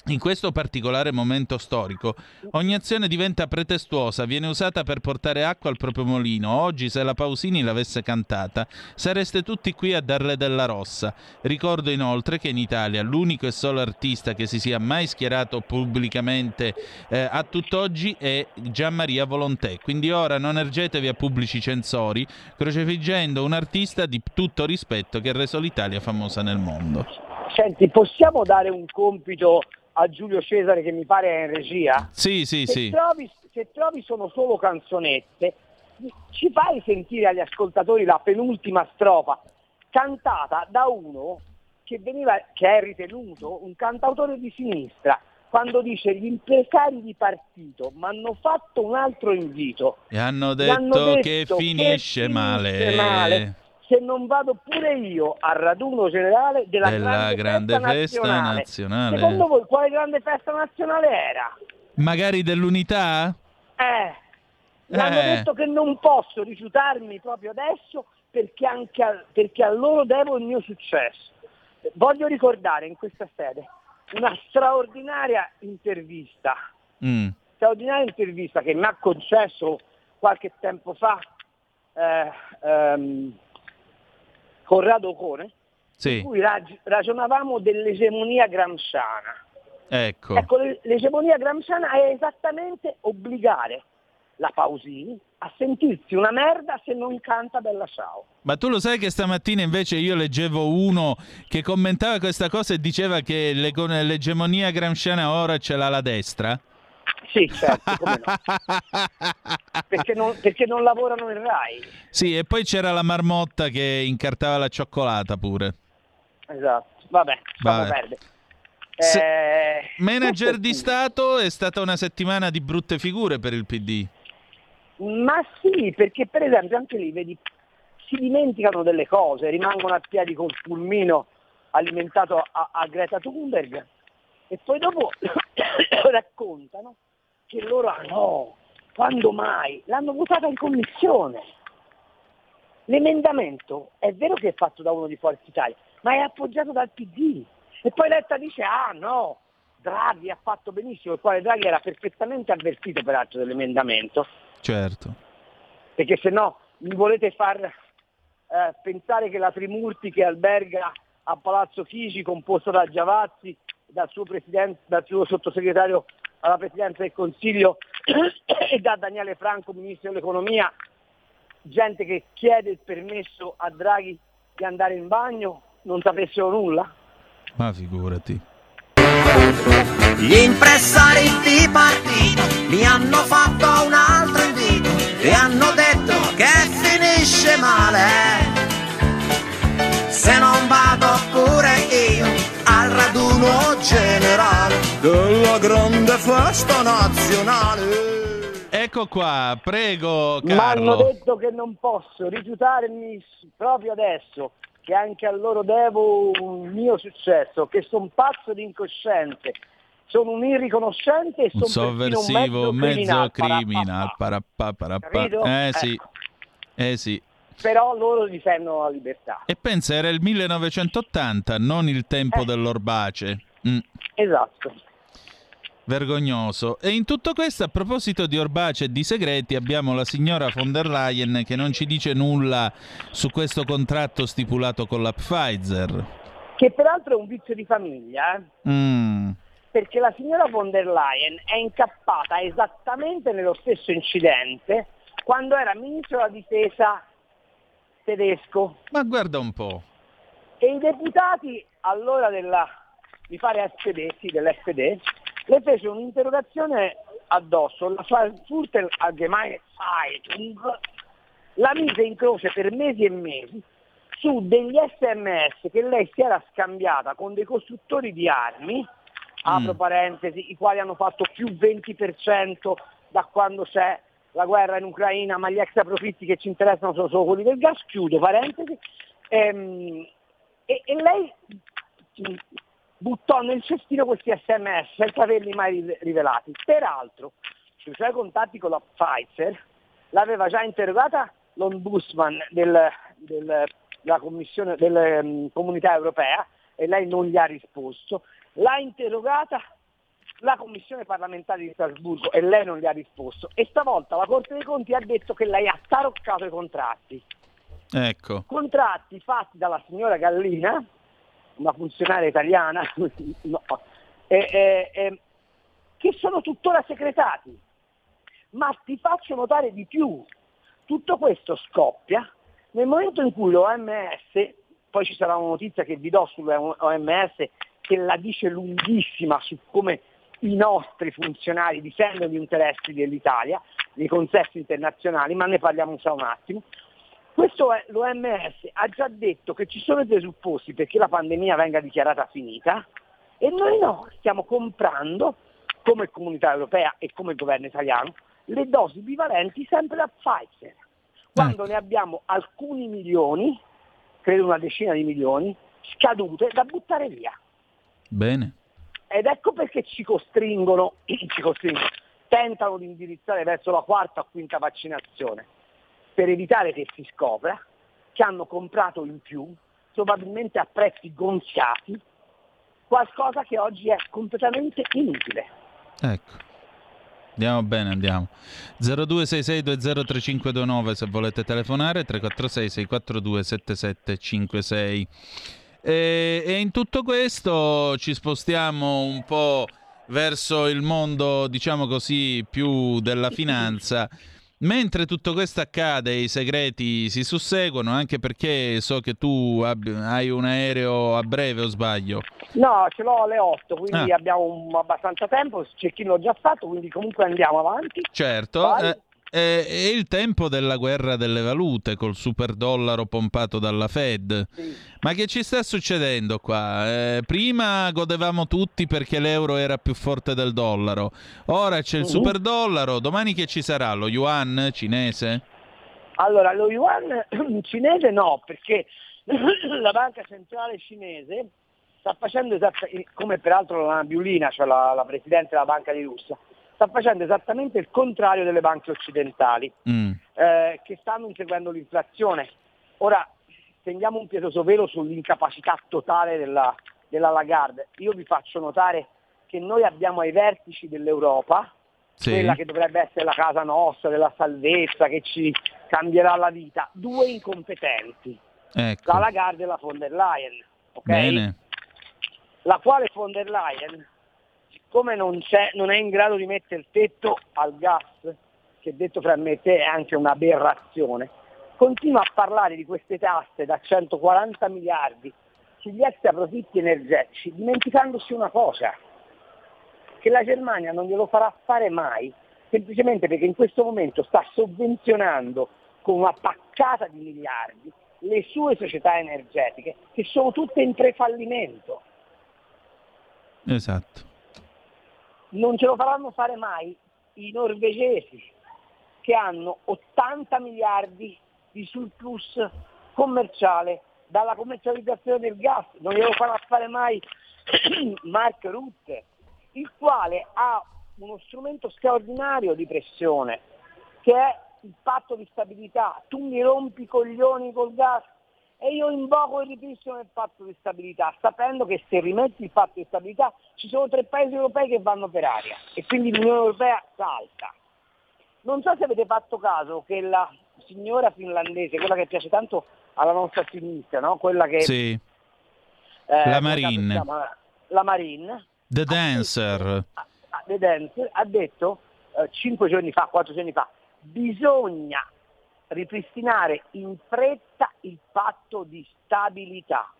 In questo particolare momento storico, ogni azione diventa pretestuosa, viene usata per portare acqua al proprio mulino. Oggi, se la Pausini l'avesse cantata, sareste tutti qui a darle della rossa. Ricordo inoltre che in Italia l'unico e solo artista che si sia mai schierato pubblicamente eh, a tutt'oggi è Gianmaria Volontè. Quindi ora non ergetevi a pubblici censori, crocifiggendo un artista di tutto rispetto che ha reso l'Italia famosa nel mondo. Senti, possiamo dare un compito a Giulio Cesare, che mi pare è in regia? Sì, sì, se sì. Trovi, se trovi sono solo canzonette, ci fai sentire agli ascoltatori la penultima strofa, cantata da uno che veniva, che è ritenuto un cantautore di sinistra, quando dice gli imprecari di partito mi hanno fatto un altro invito e hanno detto, hanno detto che, che finisce, finisce male. male se non vado pure io al raduno generale della, della grande, grande festa, festa nazionale. nazionale Secondo voi quale grande festa nazionale era? Magari dell'unità? Eh, eh. Hanno detto che non posso rifiutarmi proprio adesso perché, anche a, perché a loro devo il mio successo. Voglio ricordare in questa sede una straordinaria intervista, mm. straordinaria intervista che mi ha concesso qualche tempo fa eh, ehm, Corrado Ocone, sì. in cui rag- ragionavamo dell'egemonia gramsciana. Ecco, ecco l'egemonia gramsciana è esattamente obbligare la Pausini a sentirsi una merda se non canta Bella Ciao. Ma tu lo sai che stamattina invece io leggevo uno che commentava questa cosa e diceva che le- l'egemonia gramsciana ora ce l'ha la destra? Sì, certo, come no. perché, non, perché non lavorano in Rai. Sì, e poi c'era la marmotta che incartava la cioccolata pure. Esatto, vabbè, vabbè. perde. Se... Eh... Manager di Stato è stata una settimana di brutte figure per il P D. Ma sì, perché per esempio anche lì vedi, si dimenticano delle cose, rimangono a piedi col pulmino alimentato a, a Greta Thunberg e poi dopo raccontano che loro ah no, quando mai? L'hanno votata in commissione. L'emendamento è vero che è fatto da uno di Forza Italia, ma è appoggiato dal P D. E poi Letta dice, ah no, Draghi ha fatto benissimo, il quale Draghi era perfettamente avvertito peraltro dell'emendamento. Certo. Perché se no mi volete far eh, pensare che la Trimurti che alberga a Palazzo Chigi, composta da Giavazzi, dal suo, presidente, dal suo sottosegretario alla Presidenza del Consiglio e da Daniele Franco, Ministro dell'Economia, gente che chiede il permesso a Draghi di andare in bagno, non sapessero nulla? Ma figurati. Gli impressari di partito mi hanno fatto un altro invito e hanno detto che finisce male se non vado pure io al raduno generale della grande festa nazionale. Ecco qua, prego Carlo. Ma hanno detto che non posso rifiutarmi proprio adesso, che anche a loro devo un mio successo, che sono pazzo di incosciente, sono un irriconoscente e sono un sovversivo, un mezzo criminale, parappa, parappa. Eh ecco. sì, eh sì. Però loro difendono la libertà. E pensa, era il millenovecentottanta, non il tempo eh. dell'orbace. Mm. Esatto. Vergognoso. E in tutto questo, a proposito di orbace e di segreti, abbiamo la signora von der Leyen che non ci dice nulla su questo contratto stipulato con la Pfizer. Che peraltro è un vizio di famiglia, eh? mm. perché la signora von der Leyen è incappata esattamente nello stesso incidente quando era ministro della difesa tedesco. Ma guarda un po'. E i deputati allora della, mi pare S D, sì, dell'F D, le fece un'interrogazione addosso, la Frankfurter Allgemeine Zeitung la mise in croce per mesi e mesi su degli sms che lei si era scambiata con dei costruttori di armi, apro mm. parentesi, i quali hanno fatto più venti per cento da quando c'è la guerra in Ucraina, ma gli extra profitti che ci interessano sono solo quelli del gas, chiudo parentesi, ehm, e, e lei... buttò nel cestino questi sms senza averli mai rivelati. Peraltro, sui suoi contatti con la Pfizer, l'aveva già interrogata l'ombudsman del, del, della Commissione della um, Comunità Europea e lei non gli ha risposto. L'ha interrogata la Commissione parlamentare di Strasburgo e lei non gli ha risposto. E stavolta la Corte dei Conti ha detto che lei ha taroccato i contratti. Ecco. Contratti fatti dalla signora Gallina, una funzionaria italiana, no, eh, eh, eh, che sono tuttora segretati. Ma ti faccio notare di più, tutto questo scoppia nel momento in cui l'O M S, poi ci sarà una notizia che vi do sull'O M S che la dice lunghissima su come i nostri funzionari difendono gli interessi dell'Italia nei consessi internazionali, ma ne parliamo fra un attimo. Questo è, l'O M S ha già detto che ci sono i presupposti perché la pandemia venga dichiarata finita E noi no, stiamo comprando, come Comunità Europea e come governo italiano, le dosi bivalenti sempre da Pfizer, quando ne abbiamo alcuni milioni, credo una decina di milioni, scadute da buttare via. Bene. Ed ecco perché ci costringono, ci costringono, tentano di indirizzare verso la quarta o quinta vaccinazione, per evitare che si scopra che hanno comprato in più, probabilmente a prezzi gonfiati, qualcosa che oggi è completamente inutile. Ecco. Andiamo bene, andiamo. zero due sei sei due zero tre cinque due nove se volete telefonare, tre quattro sei sei quattro due sette sette cinque sei. E, e in tutto questo ci spostiamo un po' verso il mondo, diciamo così, più della finanza. Mentre tutto questo accade, i segreti si susseguono, anche perché so che tu ab- hai un aereo a breve, o sbaglio? No, ce l'ho alle otto, quindi ah. abbiamo un, abbastanza tempo, c'è chi l'ho già fatto, quindi comunque andiamo avanti. Certo, eh, eh, è il tempo della guerra delle valute, col super dollaro pompato dalla Fed. Sì. Ma che ci sta succedendo qua? Eh, prima godevamo tutti perché l'euro era più forte del dollaro, ora c'è il uh-huh. super dollaro, domani che ci sarà? Lo yuan cinese? Allora, lo yuan cinese no, perché la banca centrale cinese sta facendo esattamente, come peraltro la Nabulina, cioè la, la presidente della Banca di Russia, sta facendo esattamente il contrario delle banche occidentali, mm. eh, che stanno inseguendo l'inflazione. Ora, tendiamo un pietoso velo sull'incapacità totale della, della Lagarde. Io vi faccio notare che noi abbiamo ai vertici dell'Europa, sì. quella che dovrebbe essere la casa nostra, della salvezza, che ci cambierà la vita, due incompetenti, ecco. la Lagarde e la von der Leyen. Okay? Bene. La quale von der Leyen, siccome non, c'è, non è in grado di mettere il tetto al gas, che detto fra me e te è anche un'aberrazione, continua a parlare di queste tasse da centoquaranta miliardi sugli extra profitti energetici, dimenticandosi una cosa, che la Germania non glielo farà fare mai, semplicemente perché in questo momento sta sovvenzionando con una paccata di miliardi le sue società energetiche, che sono tutte in prefallimento. Esatto. Non ce lo faranno fare mai i norvegesi, che hanno ottanta miliardi di surplus commerciale dalla commercializzazione del gas, non glielo farà fare mai Mark Rutte, il quale ha uno strumento straordinario di pressione, che è il patto di stabilità. Tu mi rompi i coglioni col gas e io invoco il ripristino del patto di stabilità, sapendo che se rimetti il patto di stabilità ci sono tre paesi europei che vanno per aria e quindi l'Unione Europea salta. Non so se avete fatto caso che la signora finlandese, quella che piace tanto alla nostra sinistra, no? Quella che sì. eh, la Marin, chiama, la Marin, The Dancer, detto, The Dancer ha detto eh, cinque giorni fa, quattro giorni fa, bisogna ripristinare in fretta il patto di stabilità.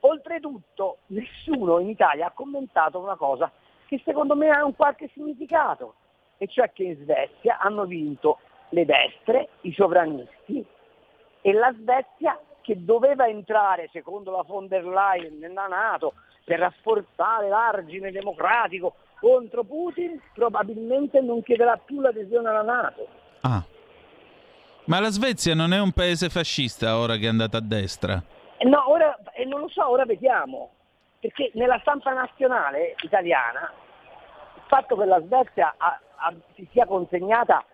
Oltretutto nessuno in Italia ha commentato una cosa che secondo me ha un qualche significato, e cioè che in Svezia hanno vinto le destre, i sovranisti, e la Svezia, che doveva entrare secondo la von der Leyen nella NATO per rafforzare l'argine democratico contro Putin, probabilmente non chiederà più l'adesione alla NATO. Ah. Ma la Svezia non è un paese fascista ora che è andata a destra? No, ora eh, non lo so, ora vediamo, perché nella stampa nazionale italiana il fatto che la Svezia ha, ha, si sia consegnata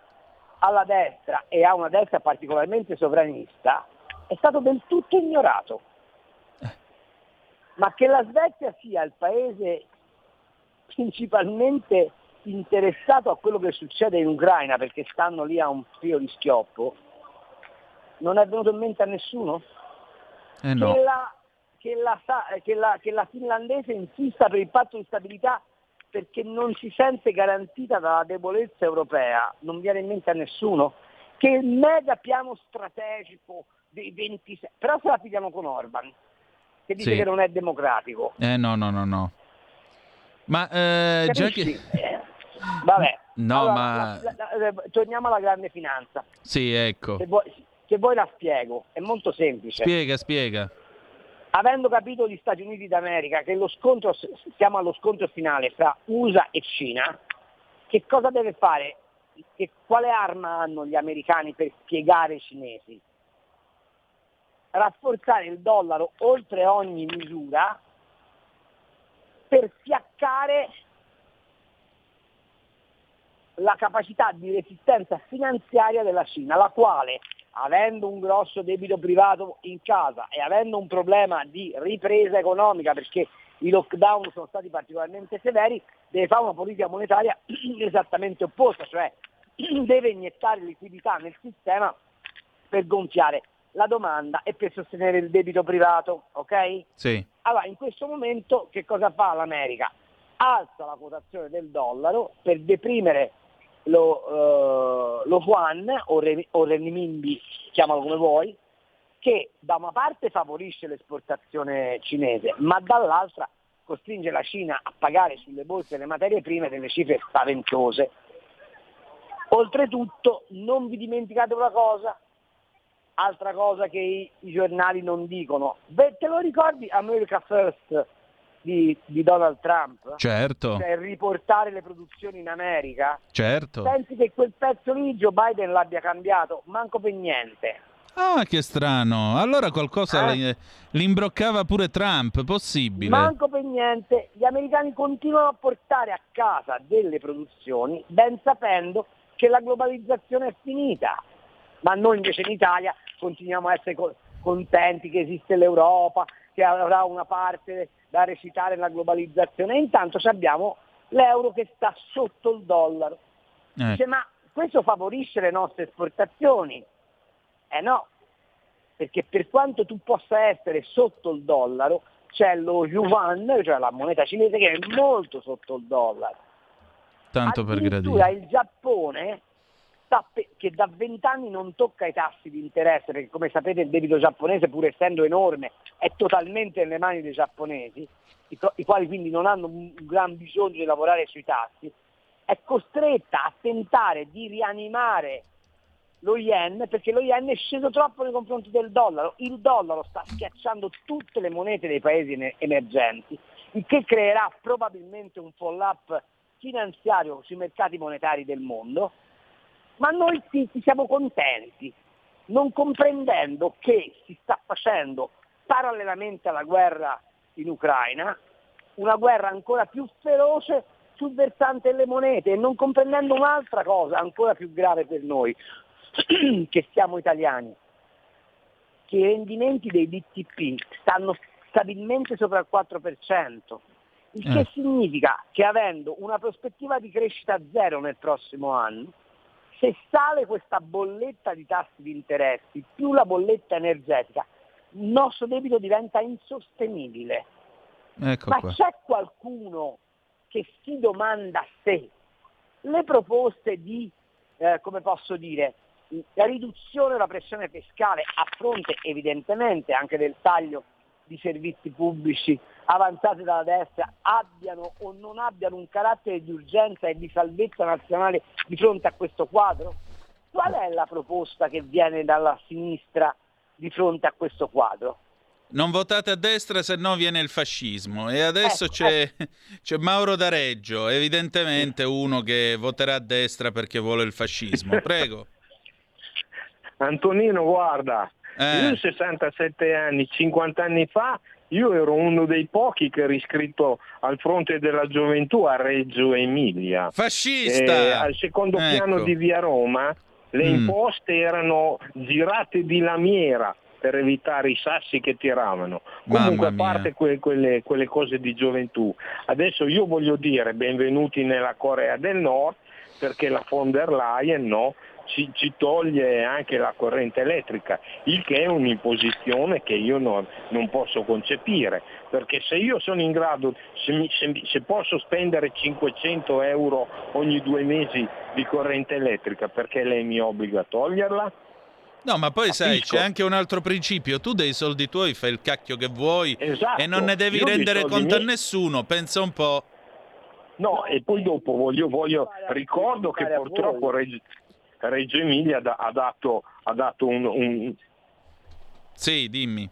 alla destra e a una destra particolarmente sovranista è stato del tutto ignorato. Eh. Ma che la Svezia sia il paese principalmente interessato a quello che succede in Ucraina, perché stanno lì a un filo di schioppo, non è venuto in mente a nessuno? Eh no. che, la, che, la, che, la, che la finlandese insista per il patto di stabilità perché non si sente garantita dalla debolezza europea, non viene in mente a nessuno? Che il mega piano strategico dei ventisei, però se la pigliamo con Orban, che dice sì. che non è democratico. Eh no, no, no, no. Ma eh, già che... Vabbè, no, allora, ma... la, la, la, torniamo alla grande finanza. Sì, ecco. Se vuoi, se vuoi la spiego, è molto semplice. Spiega, spiega. avendo capito gli Stati Uniti d'America che lo scontro, siamo allo scontro finale tra U S A e Cina, che cosa deve fare? Che, quale arma hanno gli americani per spiegare i cinesi? Rafforzare il dollaro oltre ogni misura per fiaccare la capacità di resistenza finanziaria della Cina, la quale, avendo un grosso debito privato in casa e avendo un problema di ripresa economica, perché i lockdown sono stati particolarmente severi, deve fare una politica monetaria esattamente opposta, cioè deve iniettare liquidità nel sistema per gonfiare la domanda e per sostenere il debito privato, ok? Sì. Allora, in questo momento che cosa fa l'America? Alza la quotazione del dollaro per deprimere lo, eh, lo yuan o, re, o renminbi, chiamalo come vuoi, che da una parte favorisce l'esportazione cinese, ma dall'altra costringe la Cina a pagare sulle borse le materie prime delle cifre spaventose. Oltretutto, non vi dimenticate una cosa, altra cosa che i, i giornali non dicono. Beh, te lo ricordi America First di, di Donald Trump? Certo. Cioè riportare le produzioni in America? Certo. Pensi che quel pezzo lì Joe Biden l'abbia cambiato? Manco per niente. Ah, che strano. Allora qualcosa eh? L'imbroccava pure Trump, possibile? Manco per niente. Gli americani continuano a portare a casa delle produzioni ben sapendo che la globalizzazione è finita. Ma noi invece in Italia continuiamo a essere contenti che esiste l'Europa, che avrà una parte da recitare nella globalizzazione, e intanto abbiamo l'euro che sta sotto il dollaro. Eh. Dice, ma questo favorisce le nostre esportazioni? Eh no, perché per quanto tu possa essere sotto il dollaro, c'è lo yuan, cioè la moneta cinese, che è molto sotto il dollaro. Tanto per gradire. Il Giappone, che da vent'anni non tocca i tassi di interesse, perché come sapete il debito giapponese, pur essendo enorme, è totalmente nelle mani dei giapponesi, i quali quindi non hanno un gran bisogno di lavorare sui tassi, è costretta a tentare di rianimare lo yen, perché lo yen è sceso troppo nei confronti del dollaro. Il dollaro sta schiacciando tutte le monete dei paesi emergenti, il che creerà probabilmente un follow-up finanziario sui mercati monetari del mondo. Ma noi sì, siamo contenti, non comprendendo che si sta facendo parallelamente alla guerra in Ucraina una guerra ancora più feroce sul versante delle monete, e non comprendendo un'altra cosa ancora più grave per noi, che siamo italiani, che i rendimenti dei D T P stanno stabilmente sopra il quattro per cento, il che eh. significa che avendo una prospettiva di crescita zero nel prossimo anno, se sale questa bolletta di tassi di interessi più la bolletta energetica, il nostro debito diventa insostenibile. Ecco Ma qua. C'è qualcuno che si domanda se le proposte di, eh, come posso dire, la riduzione della pressione fiscale a fronte evidentemente anche del taglio di servizi pubblici avanzati dalla destra abbiano o non abbiano un carattere di urgenza e di salvezza nazionale di fronte a questo quadro? Qual è la proposta che viene dalla sinistra di fronte a questo quadro? Non votate a destra, se no viene il fascismo. E adesso eh, c'è, eh. c'è Mauro da Reggio, evidentemente uno che voterà a destra perché vuole il fascismo. Prego. Antonino, guarda, eh. io ho sessantasette anni, cinquanta anni fa io ero uno dei pochi che ero iscritto al fronte della gioventù a Reggio Emilia. Fascista! Eh, al secondo ecco. piano di via Roma le mm. imposte erano girate di lamiera per evitare i sassi che tiravano. Comunque, a parte que- quelle, quelle cose di gioventù, adesso io voglio dire benvenuti nella Corea del Nord, perché la von der Leyen, no? Ci, ci toglie anche la corrente elettrica, il che è un'imposizione che io no, non posso concepire, perché se io sono in grado, se, mi, se, se posso spendere cinquecento euro ogni due mesi di corrente elettrica, perché lei mi obbliga a toglierla? No, ma poi Capisco. Sai, c'è anche un altro principio, tu dei soldi tuoi fai il cacchio che vuoi, esatto, e non ne devi rendere conto miei... a nessuno, pensa un po'. No, e poi dopo voglio, voglio ricordo che purtroppo... Reggio Emilia ha dato, ha dato un, un... Sì, dimmi.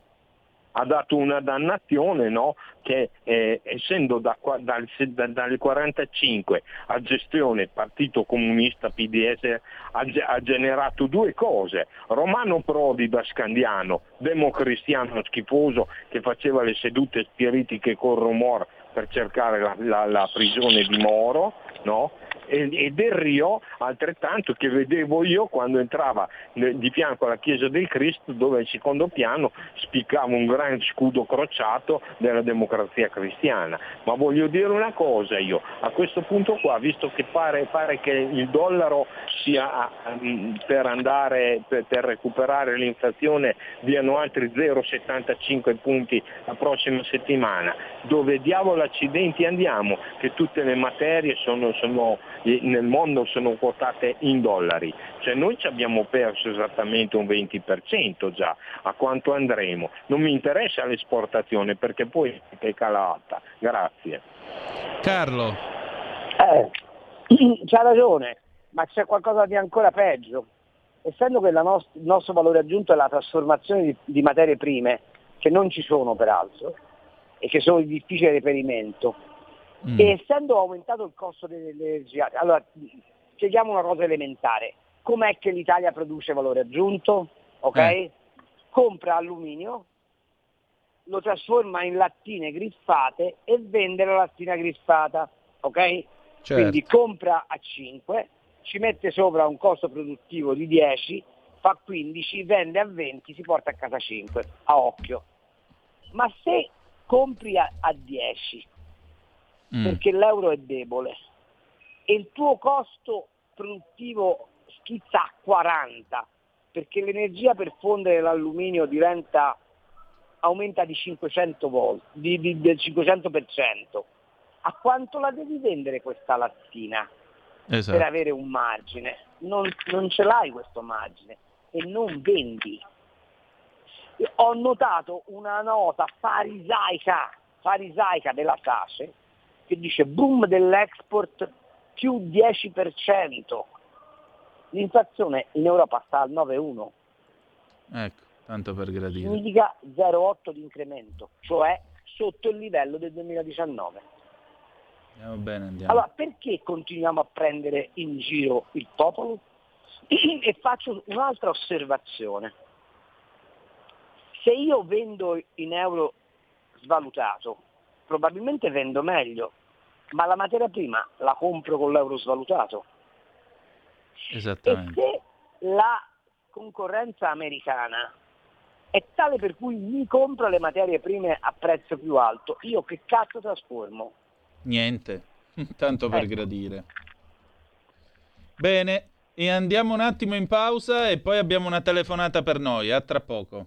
ha dato una dannazione, no? Che eh, essendo da, dal, da, dal quarantacinque a gestione Partito Comunista P D S ha, ha generato due cose: Romano Prodi da scandiano, democristiano schifoso che faceva le sedute spiritiche con rumor per cercare la, la, la prigione di Moro, no? E, e Del Rio altrettanto, che vedevo io quando entrava di fianco alla Chiesa del Cristo, dove in secondo piano spiccava un gran scudo crociato della Democrazia Cristiana. Ma voglio dire una cosa io, a questo punto qua, visto che pare, pare che il dollaro sia per andare, per, per recuperare l'inflazione, diano altri zero virgola settantacinque punti la prossima settimana, dove diavolo accidenti andiamo, che tutte le materie sono, sono nel mondo sono quotate in dollari, cioè noi ci abbiamo perso esattamente un venti per cento già a quanto andremo. Non mi interessa l'esportazione, perché poi è calata. Grazie Carlo. Eh, c'ha ragione, ma c'è qualcosa di ancora peggio, essendo che la nost- il nostro valore aggiunto è la trasformazione di-, di materie prime, che non ci sono peraltro e che sono di difficile reperimento. Mm. E essendo aumentato il costo dell'energia, allora spieghiamo una cosa elementare: com'è che l'Italia produce valore aggiunto? Ok? Eh. Compra alluminio, lo trasforma in lattine griffate e vende la lattina griffata, ok? Certo. Quindi compra a cinque, ci mette sopra un costo produttivo di dieci, fa quindici, vende a venti, si porta a casa cinque, a occhio. Ma se compri a, a dieci, Mm. perché l'euro è debole e il tuo costo produttivo schizza a quaranta, perché l'energia per fondere l'alluminio diventa, aumenta di cinquecento volte, di, di, del cinquecento per cento, a quanto la devi vendere questa lattina? Esatto. Per avere un margine? Non, non ce l'hai questo margine e non vendi. E ho notato una nota farisaica, farisaica della S A C E, che dice boom dell'export più dieci per cento, l'inflazione in Europa sta al nove virgola uno, ecco, tanto per gradire, significa zero virgola otto di incremento, cioè sotto il livello del duemiladiciannove. Andiamo bene, andiamo. Allora perché continuiamo a prendere in giro il popolo? E faccio un'altra osservazione: se io vendo in euro svalutato probabilmente vendo meglio, ma la materia prima la compro con l'euro svalutato. Esattamente. E se la concorrenza americana è tale per cui mi compro le materie prime a prezzo più alto, io che cazzo trasformo? Niente, tanto per ecco. Gradire. Bene, e andiamo un attimo in pausa e poi abbiamo una telefonata per noi, a tra poco.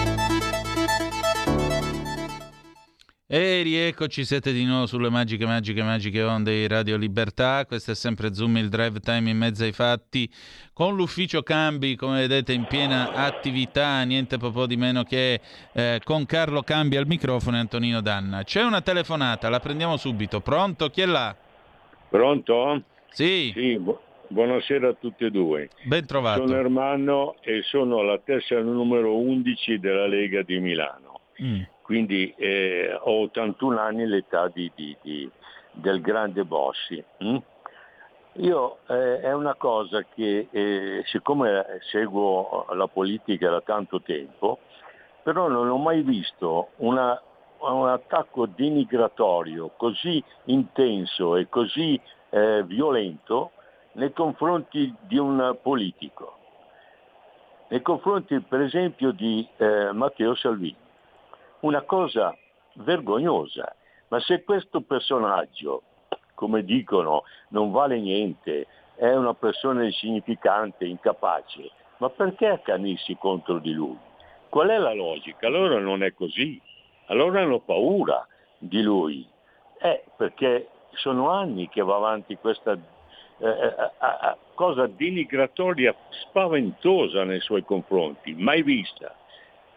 E rieccoci, siete di nuovo sulle magiche, magiche, magiche onde di Radio Libertà. Questo è sempre Zoom, il drive time in mezzo ai fatti, con l'ufficio Cambi, come vedete, in piena attività, niente po' po' di meno che eh, con Carlo Cambi al microfono e Antonino D'Anna. C'è una telefonata, la prendiamo subito. Pronto? Chi è là? Pronto? Sì. Sì, bu- buonasera a tutti e due. Ben trovato. Sono Ermanno e sono la tessera numero undici della Lega di Milano. Mm. Quindi eh, ho ottantuno anni, l'età di, di, di, del grande Bossi. Mm? Io eh, è una cosa che, eh, siccome seguo la politica da tanto tempo, però non ho mai visto una, un attacco denigratorio così intenso e così eh, violento nei confronti di un politico. nei confronti per esempio di eh, Matteo Salvini. Una cosa vergognosa, ma se questo personaggio, come dicono, non vale niente, è una persona insignificante, incapace, ma perché accanirsi contro di lui? Qual è la logica? Allora non è così, allora hanno paura di lui, eh, perché sono anni che va avanti questa eh, a, a, cosa denigratoria spaventosa nei suoi confronti, mai vista.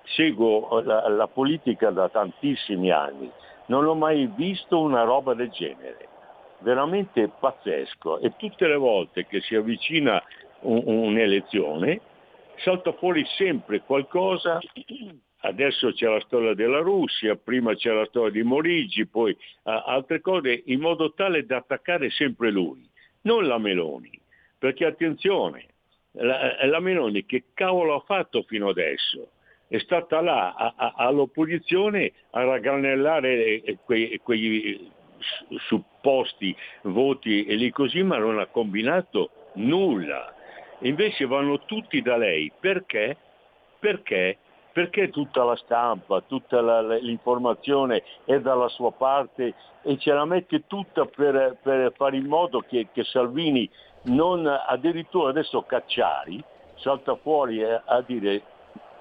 Seguo la, la politica da tantissimi anni, non ho mai visto una roba del genere, veramente pazzesco, e tutte le volte che si avvicina un, un'elezione salta fuori sempre qualcosa. Adesso c'è la storia della Russia, prima c'è la storia di Morigi, poi uh, altre cose, in modo tale da attaccare sempre lui, non la Meloni, perché attenzione, la, la Meloni che cavolo ha fatto fino adesso? È stata là a, a, all'opposizione a raggranellare quei, quei supposti voti e lì così, ma non ha combinato nulla. Invece vanno tutti da lei. Perché? Perché? Perché tutta la stampa, tutta la, l'informazione è dalla sua parte e ce la mette tutta per, per fare in modo che, che Salvini non, addirittura adesso Cacciari salta fuori a, a dire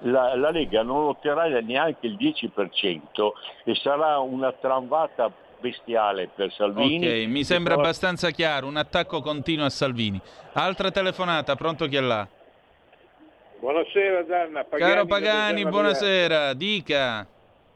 la, la Lega non lotterà neanche il dieci per cento e sarà una tramvata bestiale per Salvini. Ok, mi sembra però abbastanza chiaro, un attacco continuo a Salvini. Altra telefonata, pronto chi è là? Buonasera D'Anna. Pagani, caro Pagani, buonasera, dica.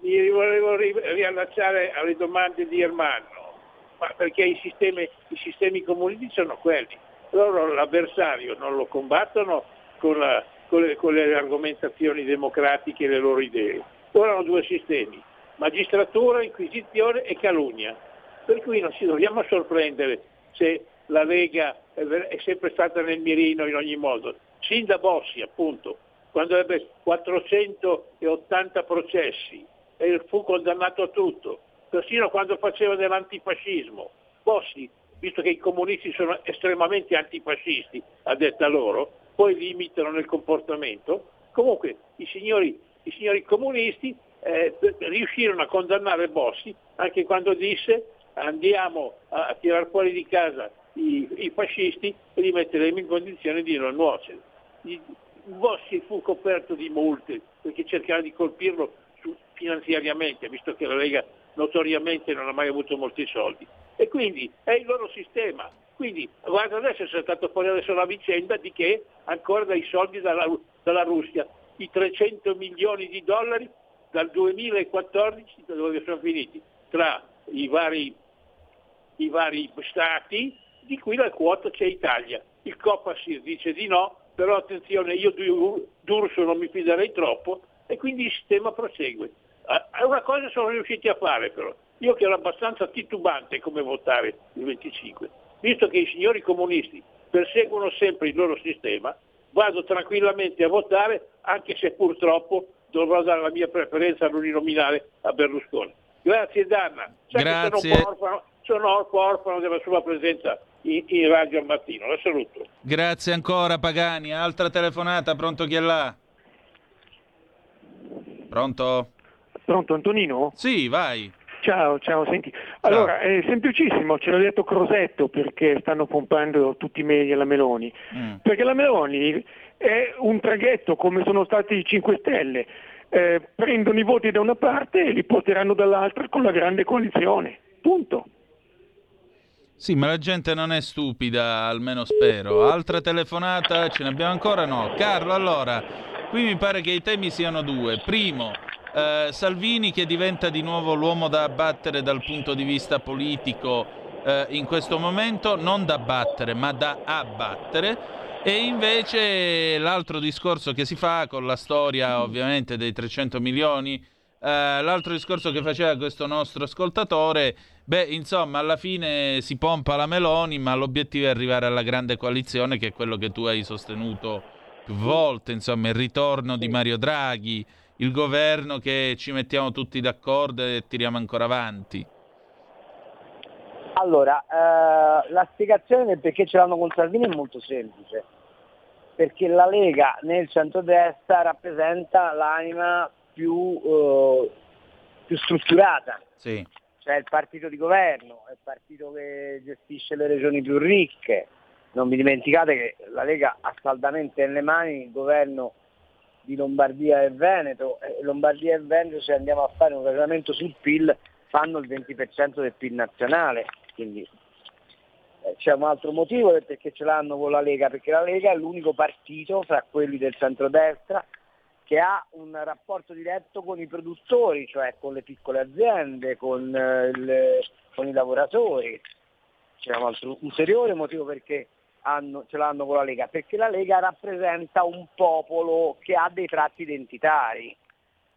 Io volevo ri- riallacciare alle domande di Ermanno, ma perché i sistemi, i sistemi comunisti sono quelli, loro l'avversario non lo combattono con, la, con, le, con le argomentazioni democratiche e le loro idee, loro hanno due sistemi, magistratura, inquisizione e calunnia, per cui non ci dobbiamo sorprendere se la Lega è sempre stata nel mirino in ogni modo. Sin da Bossi appunto, quando ebbe quattrocentottanta processi e fu condannato a tutto, persino quando faceva dell'antifascismo. Bossi, visto che i comunisti sono estremamente antifascisti, a detta loro, poi li imitano nel comportamento, comunque i signori, i signori comunisti eh, riuscirono a condannare Bossi anche quando disse andiamo a tirar fuori di casa i, i fascisti e li metteremo in condizione di non nuocere. Bossi fu coperto di multe perché cercava di colpirlo finanziariamente, visto che la Lega notoriamente non ha mai avuto molti soldi, e quindi è il loro sistema. Quindi guarda adesso è stata fuori adesso la vicenda di che ancora dai soldi dalla, dalla Russia, i trecento milioni di dollari dal duemilaquattordici, da dove sono finiti tra i vari, i vari stati, di cui la quota c'è Italia. Il Copasir dice di no, però attenzione, io d'Urso non mi fiderei troppo, e quindi il sistema prosegue. Una cosa sono riusciti a fare però, io che ero abbastanza titubante come votare il venticinque, visto che i signori comunisti perseguono sempre il loro sistema, vado tranquillamente a votare, anche se purtroppo dovrò dare la mia preferenza all'uninominale a Berlusconi. Grazie D'Anna, sai grazie. Che sono orfano, sono orfano della sua presenza in, in radio al mattino, la saluto. Grazie ancora Pagani, altra telefonata, pronto chi è là? Pronto? Pronto Antonino? Sì, vai. Ciao, ciao, senti, allora ciao. È semplicissimo, ce l'ha detto Crosetto perché stanno pompando tutti i media alla Meloni, mm. perché la Meloni è un traghetto come sono stati i cinque Stelle, Eh, prendono i voti da una parte e li porteranno dall'altra con la grande coalizione, punto. Sì, ma la gente non è stupida, almeno spero. Altra telefonata, ce ne abbiamo ancora? No. Carlo, allora, qui mi pare che i temi siano due. Primo, eh, Salvini che diventa di nuovo l'uomo da abbattere dal punto di vista politico eh, in questo momento, non da abbattere ma da abbattere. E invece l'altro discorso che si fa con la storia ovviamente dei trecento milioni, eh, l'altro discorso che faceva questo nostro ascoltatore, beh insomma alla fine si pompa la Meloni ma l'obiettivo è arrivare alla grande coalizione, che è quello che tu hai sostenuto più volte, insomma il ritorno di Mario Draghi, il governo che ci mettiamo tutti d'accordo e tiriamo ancora avanti. Allora, eh, la spiegazione del perché ce l'hanno con Salvini è molto semplice. perché la Lega nel centrodestra rappresenta l'anima più, eh, più strutturata, sì. Cioè il partito di governo, è il partito che gestisce le regioni più ricche. Non vi dimenticate che la Lega ha saldamente nelle mani il governo di Lombardia e Veneto, e Lombardia e Veneto, se andiamo a fare un ragionamento sul P I L, fanno il venti per cento del P I L nazionale, quindi c'è un altro motivo perché ce l'hanno con la Lega, perché la Lega è l'unico partito fra quelli del centrodestra che ha un rapporto diretto con i produttori, cioè con le piccole aziende, con, le, con i lavoratori. C'è un altro ulteriore motivo perché hanno, ce l'hanno con la Lega, perché la Lega rappresenta un popolo che ha dei tratti identitari,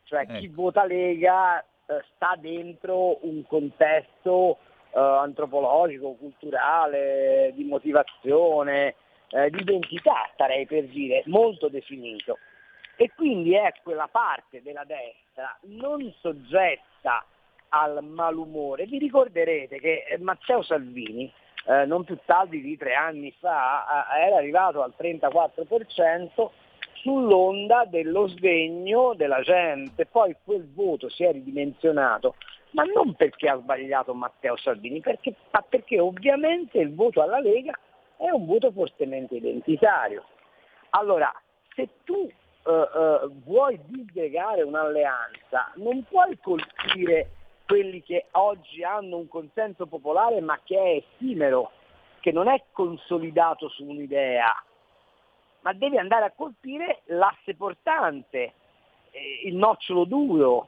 cioè eh. chi vota Lega eh, sta dentro un contesto Uh, antropologico, culturale, di motivazione, eh, di identità, starei per dire, molto definito. E quindi è quella parte della destra non soggetta al malumore. Vi ricorderete che Matteo Salvini, eh, non più tardi di tre anni fa, era arrivato al trentaquattro per cento sull'onda dello sdegno della gente, poi quel voto si è ridimensionato. Ma non perché ha sbagliato Matteo Salvini, perché, ma perché ovviamente il voto alla Lega è un voto fortemente identitario. Allora, se tu eh, eh, vuoi disgregare un'alleanza, non puoi colpire quelli che oggi hanno un consenso popolare ma che è effimero, che non è consolidato su un'idea, ma devi andare a colpire l'asse portante, eh, il nocciolo duro,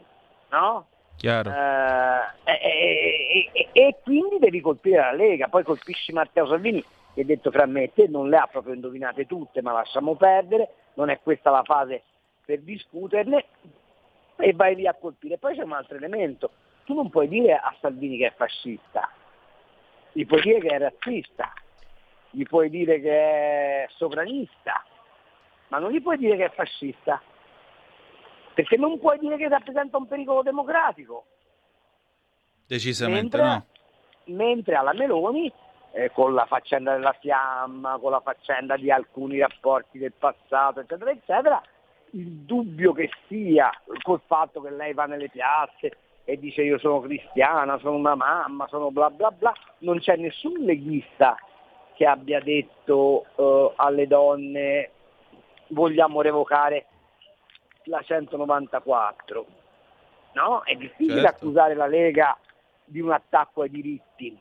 no? Chiaro. Uh, e, e, e, e quindi devi colpire la Lega, poi colpisci Matteo Salvini che ha detto fra me e te non le ha proprio indovinate tutte, ma lasciamo perdere, non è questa la fase per discuterne, e vai lì a colpire. Poi c'è un altro elemento, tu non puoi dire a Salvini che è fascista, gli puoi dire che è razzista, gli puoi dire che è sovranista, ma non gli puoi dire che è fascista, perché non puoi dire che rappresenta un pericolo democratico. Decisamente mentre, no. Mentre alla Meloni, eh, con la faccenda della fiamma, con la faccenda di alcuni rapporti del passato, eccetera, eccetera, il dubbio che sia col fatto che lei va nelle piazze e dice io sono cristiana, sono una mamma, sono bla bla bla, non c'è nessun leghista che abbia detto eh, alle donne vogliamo revocare la centonovantaquattro, no? È difficile, certo, accusare la Lega di un attacco ai diritti,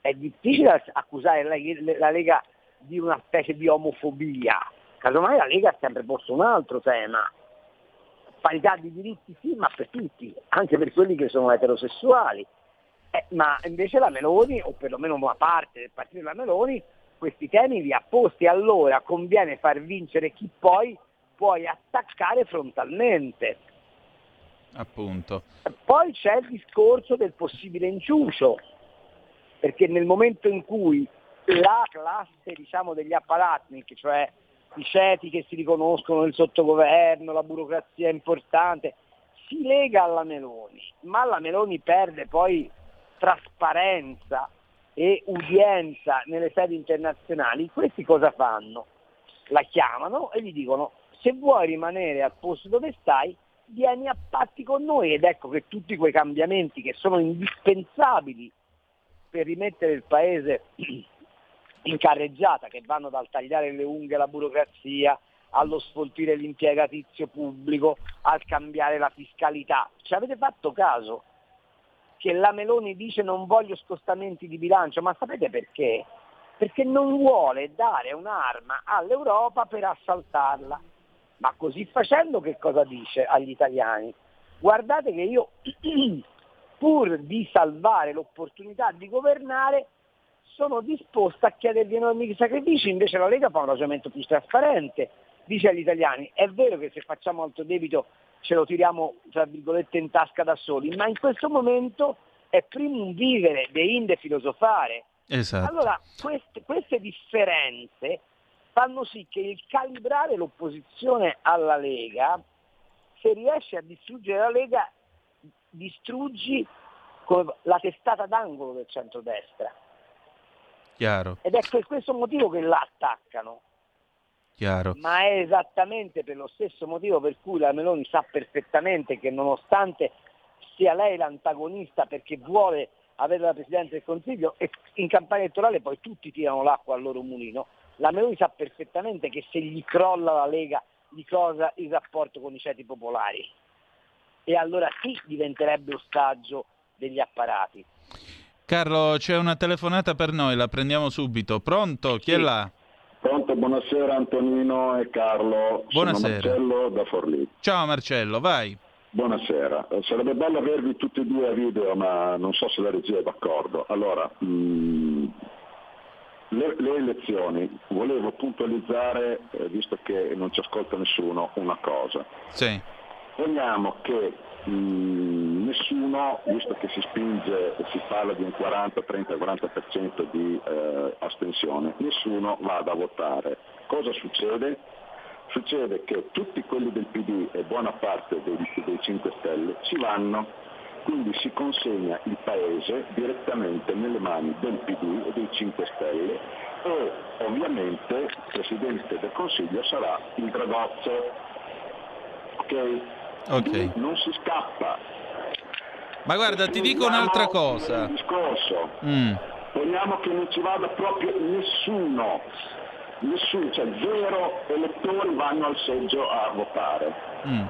è difficile accusare la, la Lega di una specie di omofobia, casomai la Lega ha sempre posto un altro tema, parità di diritti sì, ma per tutti, anche per quelli che sono eterosessuali, eh, ma invece la Meloni, o perlomeno una parte del partito della Meloni, questi temi li ha posti, allora conviene far vincere chi poi puoi attaccare frontalmente. Appunto. Poi c'è il discorso del possibile inciucio, perché nel momento in cui la classe, diciamo, degli apparatnik, cioè i ceti che si riconoscono nel sottogoverno, la burocrazia importante, si lega alla Meloni, ma la Meloni perde poi trasparenza e udienza nelle sedi internazionali, questi cosa fanno? La chiamano e gli dicono se vuoi rimanere al posto dove stai, vieni a patti con noi, ed ecco che tutti quei cambiamenti che sono indispensabili per rimettere il paese in carreggiata, che vanno dal tagliare le unghie alla burocrazia, allo sfoltire l'impiegatizio pubblico, al cambiare la fiscalità. Ci avete fatto caso che la Meloni dice non voglio scostamenti di bilancio, ma sapete perché? Perché non vuole dare un'arma all'Europa per assaltarla. Ma così facendo che cosa dice agli italiani? Guardate che io, pur di salvare l'opportunità di governare, sono disposta a chiedervi enormi sacrifici, invece la Lega fa un ragionamento più trasparente, dice agli italiani, è vero che se facciamo alto debito ce lo tiriamo, tra virgolette, in tasca da soli, ma in questo momento è primo un vivere, de inde filosofare. Esatto. Allora, queste, queste differenze fanno sì che il calibrare l'opposizione alla Lega, se riesci a distruggere la Lega, distruggi la testata d'angolo del centrodestra. Chiaro. Ed è per questo motivo che la attaccano. Chiaro. Ma è esattamente per lo stesso motivo per cui la Meloni sa perfettamente che nonostante sia lei l'antagonista, perché vuole avere la Presidenza del Consiglio e in campagna elettorale poi tutti tirano l'acqua al loro mulino, la Meloni sa perfettamente che se gli crolla la Lega gli crolla il rapporto con i ceti popolari e allora sì diventerebbe ostaggio degli apparati. Carlo, c'è una telefonata per noi, la prendiamo subito. Pronto? Chi sì. è là? Pronto, buonasera Antonino e Carlo. Buonasera. Sono Marcello da Forlì. Ciao Marcello, vai. Buonasera, sarebbe bello avervi tutti e due a video, ma non so se la regia è d'accordo. Allora, mh, le, le elezioni, volevo puntualizzare, eh, visto che non ci ascolta nessuno, una cosa. Sì. Vogliamo che mh, nessuno, visto che si spinge e si parla di un quaranta, trenta, quaranta per cento di eh, astensione, nessuno vada a votare. Cosa succede? Succede che tutti quelli del P D e buona parte dei, dei cinque Stelle ci vanno, quindi si consegna il Paese direttamente nelle mani del P D e dei cinque Stelle e ovviamente il Presidente del Consiglio sarà il Dragozzo, ok? Okay. Non si scappa. Ma guarda, ti dico un'altra cosa. Discorso. Mm. Vogliamo che non ci vada proprio nessuno. Nessuno, cioè zero elettori vanno al seggio a votare. Mm.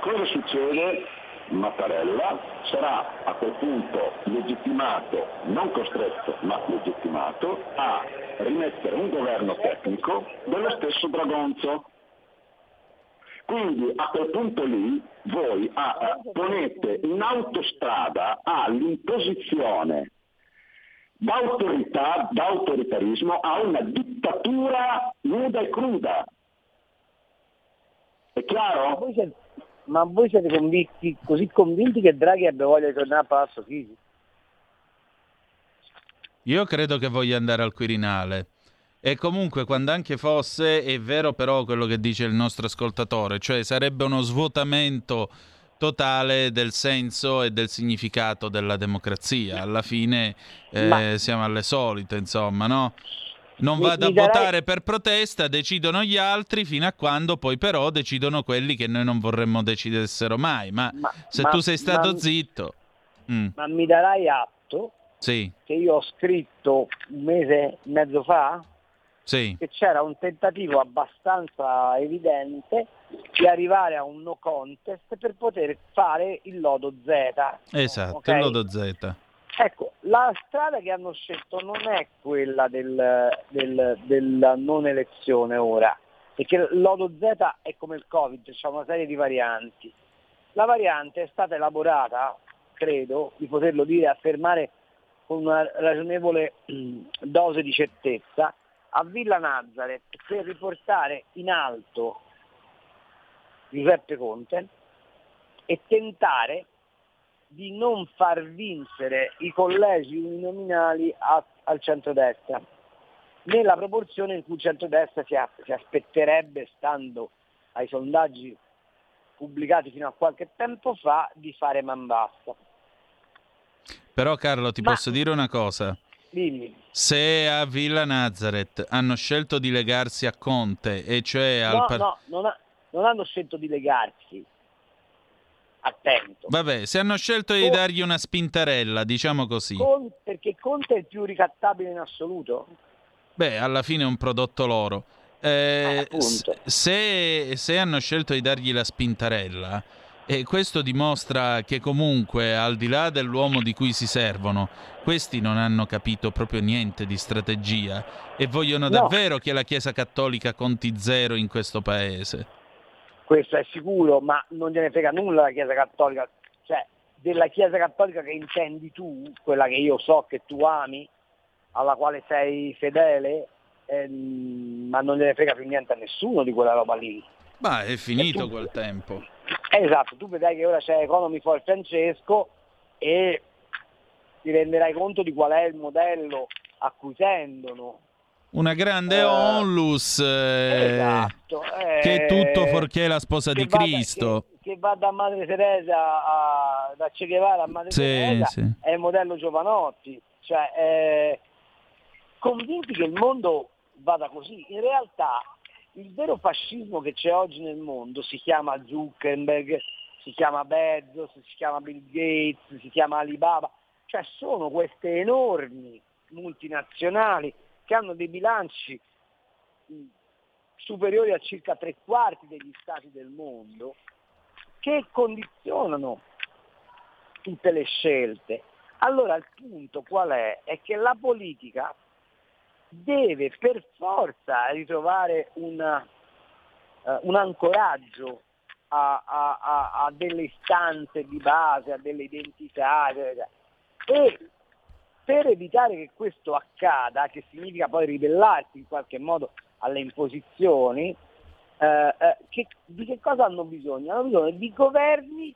Cosa succede? Mattarella sarà a quel punto legittimato, non costretto, ma legittimato, a rimettere un governo tecnico dello stesso Dragonzo. Quindi a quel punto lì voi ah, ponete in autostrada all'imposizione d'autorità, d'autoritarismo a una dittatura nuda e cruda. È chiaro? Ma voi siete, ma voi siete convinti, così convinti che Draghi abbia voglia di tornare a Palazzo Chigi? Io credo che voglia andare al Quirinale. E comunque, quando anche fosse, è vero però quello che dice il nostro ascoltatore, cioè sarebbe uno svuotamento totale del senso e del significato della democrazia. Alla fine eh, Ma... siamo alle solite, insomma, no? Non mi, vado mi a darai... votare per protesta, decidono gli altri, fino a quando poi però decidono quelli che noi non vorremmo decidessero mai. Ma, ma se ma, tu sei stato ma, zitto... Mm. Ma mi darai atto sì. che io ho scritto un mese e mezzo fa sì. che c'era un tentativo abbastanza evidente di arrivare a un no contest per poter fare il lodo Z. Esatto, okay? Il lodo Z. Ecco, la strada che hanno scelto non è quella del, del, della non elezione ora, perché il lodo Z è come il Covid, c'è una serie di varianti. La variante è stata elaborata, credo, di poterlo dire, affermare con una ragionevole dose di certezza, a Villa Nazareth per riportare in alto Giuseppe Conte e tentare di non far vincere i collegi uninominali a, al centrodestra, nella proporzione in cui il centrodestra si, a, si aspetterebbe, stando ai sondaggi pubblicati fino a qualche tempo fa, di fare man bassa. Però Carlo, ti Ma... posso dire una cosa? Dimmi. Se a Villa Nazareth hanno scelto di legarsi a Conte, e cioè al no, par- no, non ha... non hanno scelto di legarsi, attento. Vabbè, se hanno scelto di Conte, dargli una spintarella, diciamo così. Conte, perché Conte è il più ricattabile in assoluto? Beh, alla fine è un prodotto loro. Eh, eh, se, se hanno scelto di dargli la spintarella, e questo dimostra che comunque, al di là dell'uomo di cui si servono, questi non hanno capito proprio niente di strategia e vogliono davvero no. che la Chiesa Cattolica conti zero in questo paese. Questo è sicuro, ma non gliene frega nulla la Chiesa Cattolica, cioè della Chiesa Cattolica che intendi tu, quella che io so che tu ami, alla quale sei fedele, ehm, ma non gliene frega più niente a nessuno di quella roba lì. Ma è finito tu, quel tempo. Esatto, tu vedrai che ora c'è Economy for Francesco e ti renderai conto di qual è il modello a cui tendono. Una grande eh, onlus eh, esatto, eh, che è tutto fuorché la sposa di vada, Cristo. Che, che va da Madre Teresa a, da Che Guevara a Madre sì, Teresa sì. È il modello Giovanotti. Cioè, eh, convinti che il mondo vada così. In realtà il vero fascismo che c'è oggi nel mondo si chiama Zuckerberg, si chiama Bezos, si chiama Bill Gates, si chiama Alibaba, cioè sono queste enormi multinazionali che hanno dei bilanci superiori a circa tre quarti degli stati del mondo, che condizionano tutte le scelte. Allora il punto qual è? È che la politica deve per forza ritrovare una, uh, un ancoraggio a, a, a, a delle istanze di base, a delle identità, e per evitare che questo accada, che significa poi ribellarsi in qualche modo alle imposizioni, eh, eh, che, di che cosa hanno bisogno? Hanno bisogno di governi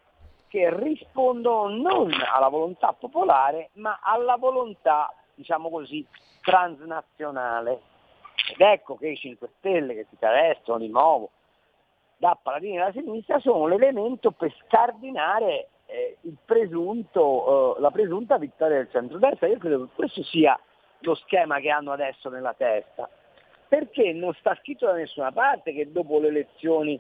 che rispondono non alla volontà popolare, ma alla volontà, diciamo così, transnazionale. Ed ecco che i cinque Stelle, che si carescono di nuovo da paladini della sinistra, sono l'elemento per scardinare eh, il presunto, eh, la presunta vittoria del centrodestra. Io credo che questo sia lo schema che hanno adesso nella testa, perché non sta scritto da nessuna parte che dopo le elezioni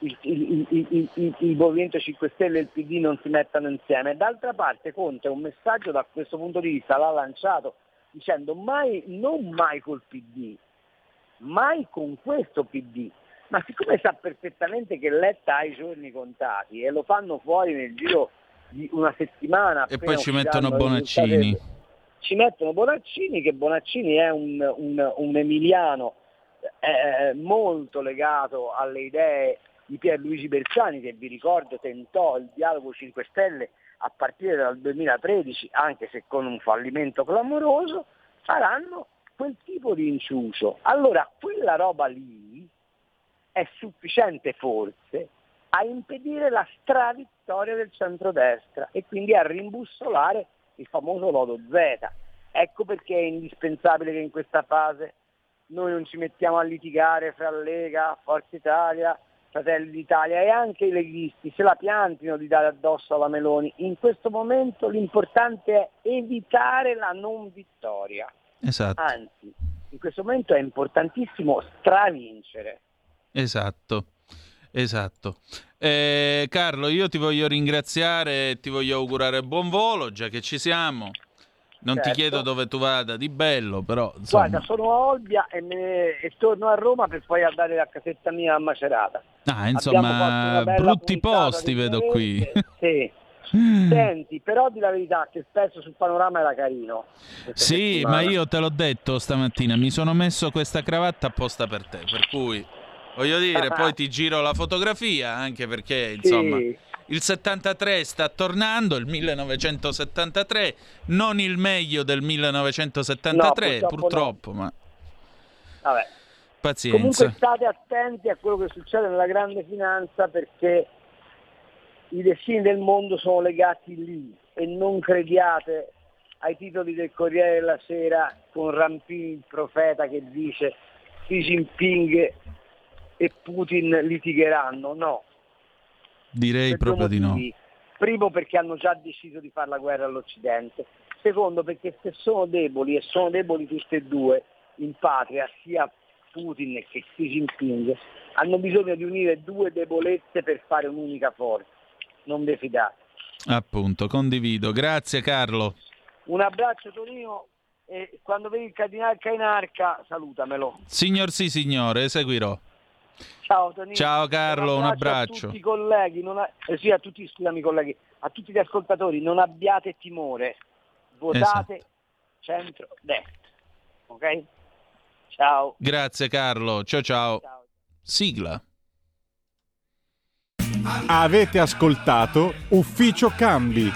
il, il, il, il, il, il Movimento cinque Stelle e il P D non si mettano insieme. D'altra parte Conte un messaggio da questo punto di vista l'ha lanciato dicendo mai, non mai col P D, mai con questo P D, ma siccome sa perfettamente che Letta ha i giorni contati e lo fanno fuori nel giro di una settimana e poi ci mettono Bonaccini risultate. Ci mettono Bonaccini, che Bonaccini è un, un, un emiliano eh, molto legato alle idee di Pierluigi Bersani, che vi ricordo tentò il dialogo cinque Stelle a partire dal duemilatredici, anche se con un fallimento clamoroso. Faranno quel tipo di inciucio. Allora quella roba lì è sufficiente forse a impedire la stravittoria del centrodestra e quindi a rimbussolare il famoso lodo Z. Ecco perché è indispensabile che in questa fase noi non ci mettiamo a litigare fra Lega, Forza Italia, Fratelli d'Italia, e anche i leghisti se la piantino di dare addosso alla Meloni. In questo momento l'importante è evitare la non vittoria. Esatto. Anzi, in questo momento è importantissimo stravincere. Esatto. Esatto. Eh, Carlo, io ti voglio ringraziare, ti voglio augurare buon volo, già che ci siamo. Non certo. Ti chiedo dove tu vada, di bello, però... Insomma. Guarda, sono a Olbia e, me... e torno a Roma per poi andare alla casetta mia a Macerata. Ah, insomma, brutti posti vedo qui. Sì. Senti, però di la verità che spesso sul Panorama era carino. Sì, ma io te l'ho detto stamattina, mi sono messo questa cravatta apposta per te, per cui... Voglio dire, poi ti giro la fotografia, anche perché, insomma, sì. Il settantatré sta tornando, il millenovecentosettantatré, non il meglio del millenovecentosettantatré, no, purtroppo, purtroppo no. Ma... Vabbè. Pazienza. Comunque state attenti a quello che succede nella grande finanza, perché i destini del mondo sono legati lì, e non crediate ai titoli del Corriere della Sera con Rampini, il profeta, che dice Xi Jinping e Putin litigheranno. No, direi per proprio di no. Primo, perché hanno già deciso di fare la guerra all'Occidente. Secondo, perché se sono deboli, e sono deboli tutti e due in patria, sia Putin che Xi Jinping, hanno bisogno di unire due debolezze per fare un'unica forza. Non defidate. Appunto, condivido. Grazie Carlo, un abbraccio Tonino. E quando vedi il cardinale Cainarca salutamelo. Signor sì signore, eseguirò. Ciao Tonino. Ciao Carlo, un abbraccio. Un abbraccio. A tutti i colleghi, non a... eh, sì, a tutti, scusami colleghi, a tutti gli ascoltatori, non abbiate timore. Votate esatto. Centro-destra. Ok? Ciao. Grazie Carlo. Ciao ciao. Ciao. Sigla. Avete ascoltato Ufficio Cambi.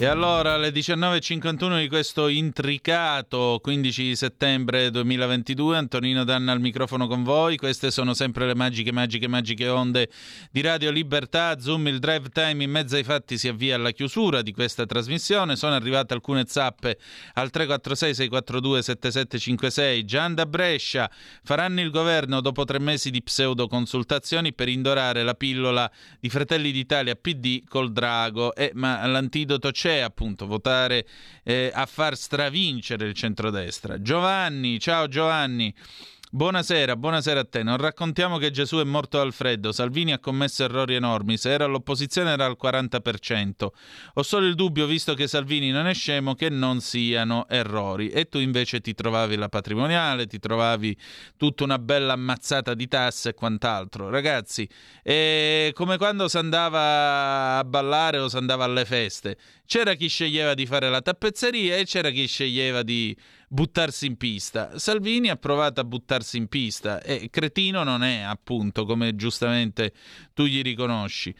E allora alle diciannove e cinquantuno di questo intricato quindici settembre duemilaventidue, Antonino D'Anna al microfono con voi. Queste sono sempre le magiche, magiche, magiche onde di Radio Libertà. Zoom, il drive time in mezzo ai fatti si avvia alla chiusura di questa trasmissione. Sono arrivate alcune zappe al tre quattro sei sei quattro due sette sette cinque sei. Gian da Brescia: faranno il governo dopo tre mesi di pseudoconsultazioni per indorare la pillola di Fratelli d'Italia P D col drago. Eh, ma l'antidoto c'è? c'è, appunto, votare eh, a far stravincere il centrodestra. Giovanni, ciao Giovanni. Buonasera, buonasera a te. Non raccontiamo che Gesù è morto al freddo. Salvini ha commesso errori enormi. Se era all'opposizione era al quaranta per cento. Ho solo il dubbio, visto che Salvini non è scemo, che non siano errori. E tu invece ti trovavi la patrimoniale, ti trovavi tutta una bella ammazzata di tasse e quant'altro. Ragazzi, è come quando si andava a ballare o si andava alle feste. C'era chi sceglieva di fare la tappezzeria e c'era chi sceglieva di buttarsi in pista. Salvini ha provato a buttarsi in pista e cretino non è, appunto, come giustamente tu gli riconosci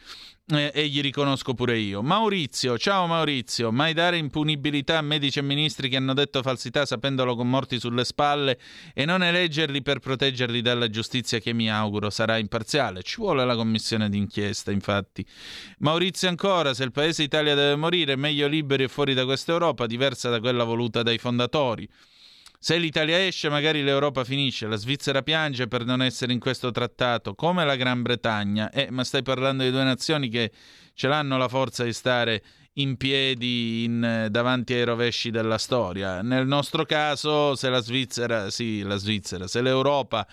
eh, e gli riconosco pure io. Maurizio, ciao Maurizio. Mai dare impunibilità a medici e ministri che hanno detto falsità sapendolo con morti sulle spalle, e non eleggerli per proteggerli dalla giustizia che mi auguro sarà imparziale. Ci vuole la commissione d'inchiesta, infatti. Maurizio ancora, se il paese Italia deve morire, meglio liberi e fuori da questa Europa diversa da quella voluta dai fondatori. Se l'Italia esce, magari l'Europa finisce. La Svizzera piange per non essere in questo trattato, come la Gran Bretagna. Eh, ma stai parlando di due nazioni che ce l'hanno la forza di stare in piedi in, davanti ai rovesci della storia. Nel nostro caso, se la Svizzera, sì, la Svizzera, se l'Europa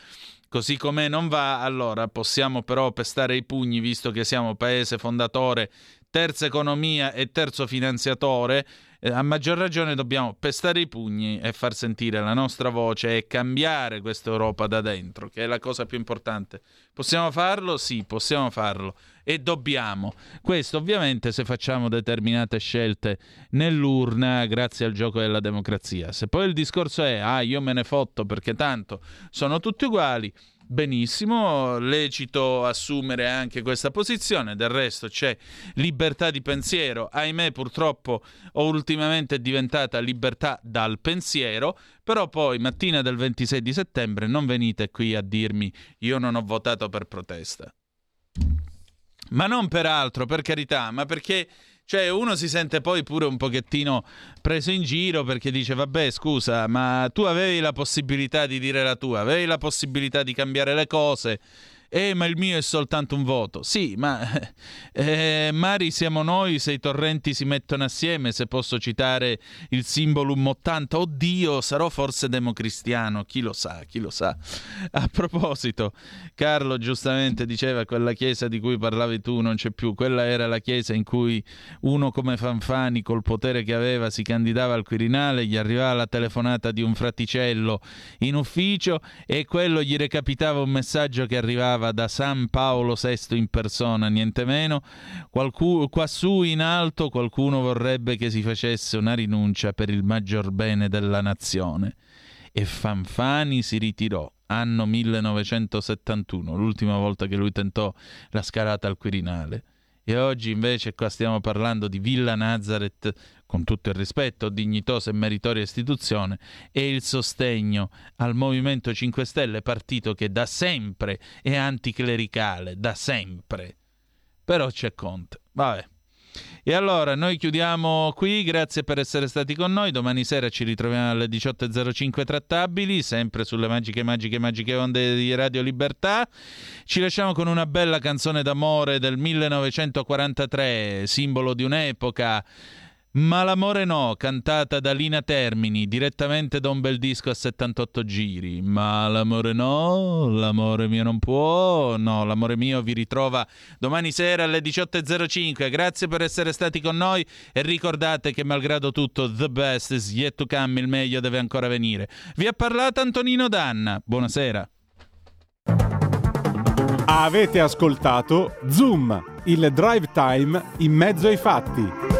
così com'è non va, allora possiamo però pestare i pugni, visto che siamo paese fondatore, terza economia e terzo finanziatore. A maggior ragione dobbiamo pestare i pugni e far sentire la nostra voce e cambiare questa Europa da dentro, che è la cosa più importante. Possiamo farlo? Sì, possiamo farlo. E dobbiamo. Questo ovviamente se facciamo determinate scelte nell'urna grazie al gioco della democrazia. Se poi il discorso è, ah, io me ne fotto perché tanto sono tutti uguali, benissimo, lecito assumere anche questa posizione. Del resto c'è libertà di pensiero, ahimè purtroppo ultimamente è diventata libertà dal pensiero, però poi mattina del ventisei di settembre non venite qui a dirmi io non ho votato per protesta, ma non per altro, per carità, ma perché, cioè, uno si sente poi pure un pochettino preso in giro perché dice vabbè scusa, ma tu avevi la possibilità di dire la tua, avevi la possibilità di cambiare le cose. Eh, ma il mio è soltanto un voto. Sì, ma eh, mari siamo noi se i torrenti si mettono assieme, se posso citare il Simbolum ottanta. Oddio, sarò forse democristiano, chi lo sa, chi lo sa. A proposito, Carlo giustamente diceva quella chiesa di cui parlavi tu non c'è più. Quella era la chiesa in cui uno come Fanfani, col potere che aveva, si candidava al Quirinale, gli arrivava la telefonata di un fraticello in ufficio e quello gli recapitava un messaggio che arrivava da San Paolo sesto in persona, niente meno. Qualcu- quassù in alto qualcuno vorrebbe che si facesse una rinuncia per il maggior bene della nazione. E Fanfani si ritirò anno millenovecentosettantuno, l'ultima volta che lui tentò la scalata al Quirinale. E oggi invece qua stiamo parlando di Villa Nazareth, con tutto il rispetto, dignitosa e meritoria istituzione, e il sostegno al Movimento cinque Stelle, partito che da sempre è anticlericale, da sempre. Però c'è Conte, vabbè. E allora noi chiudiamo qui, grazie per essere stati con noi, domani sera ci ritroviamo alle diciotto e zero cinque trattabili, sempre sulle magiche magiche magiche onde di Radio Libertà. Ci lasciamo con una bella canzone d'amore del millenovecentoquarantatré, simbolo di un'epoca, Ma l'amore no, cantata da Lina Termini direttamente da un bel disco a settantotto giri. Ma l'amore no, l'amore mio non può, no, l'amore mio vi ritrova domani sera alle diciotto e zero cinque. Grazie per essere stati con noi e ricordate che malgrado tutto the best is yet to come, il meglio deve ancora venire. Vi ha parlato Antonino D'Anna, buonasera. Avete ascoltato Zoom, il drive time in mezzo ai fatti.